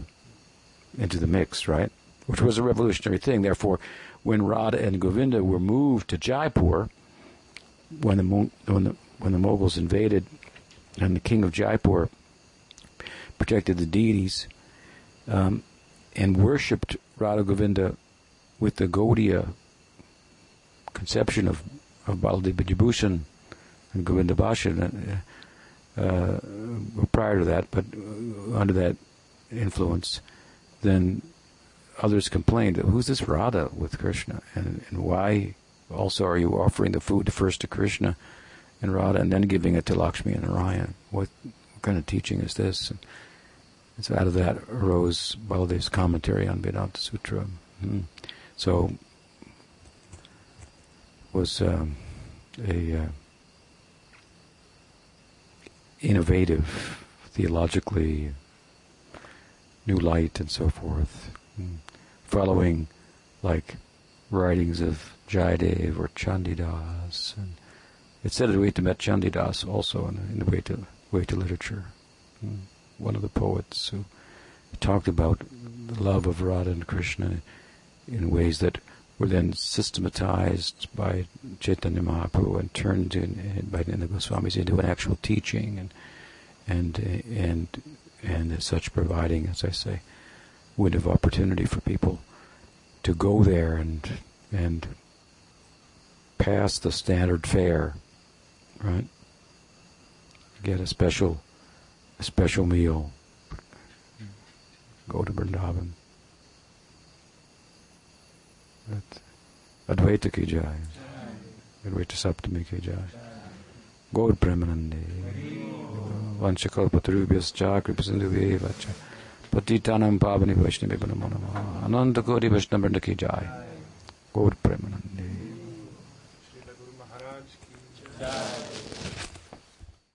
into the mix, right? Which was a revolutionary thing. Therefore, when Radha and Govinda were moved to Jaipur, when the when the when the Mughals invaded, and the king of Jaipur protected the deities um, and worshipped Radha Govinda with the Gaudiya conception of of Baladev Vijayabhushan and Govinda Bhashan, uh, prior to that, but under that influence, then others complained, who's this Radha with Krishna? And, and why also are you offering the food first to Krishna and Radha and then giving it to Lakshmi and Narayan? What, what kind of teaching is this? And, and so out of that arose Baladev's commentary on Vedanta Sutra. Mm-hmm. So was um, a uh, innovative, theologically new light and so forth, mm. following like writings of Jayadev or Chandidas, and it's said that we to met Chandidas also in, in the way to way to literature, mm. one of the poets who talked about the love of Radha and Krishna in ways that were then systematized by Chaitanya Mahaprabhu and turned in, by the Goswamis into an actual teaching, and and and and as such providing, as I say, window of opportunity for people to go there and and pass the standard fare, right? Get a special a special meal. Go to Vrindavan. Advaita ki jai. Advaita saptami ki jai. Gaur premanande. Vanchakalpatarubhyas cha kripasinduve vacha. Patitanam pavani vaishnave namo namaha. Ananta kori vaishnavrinda ki jai. Gaur premanande.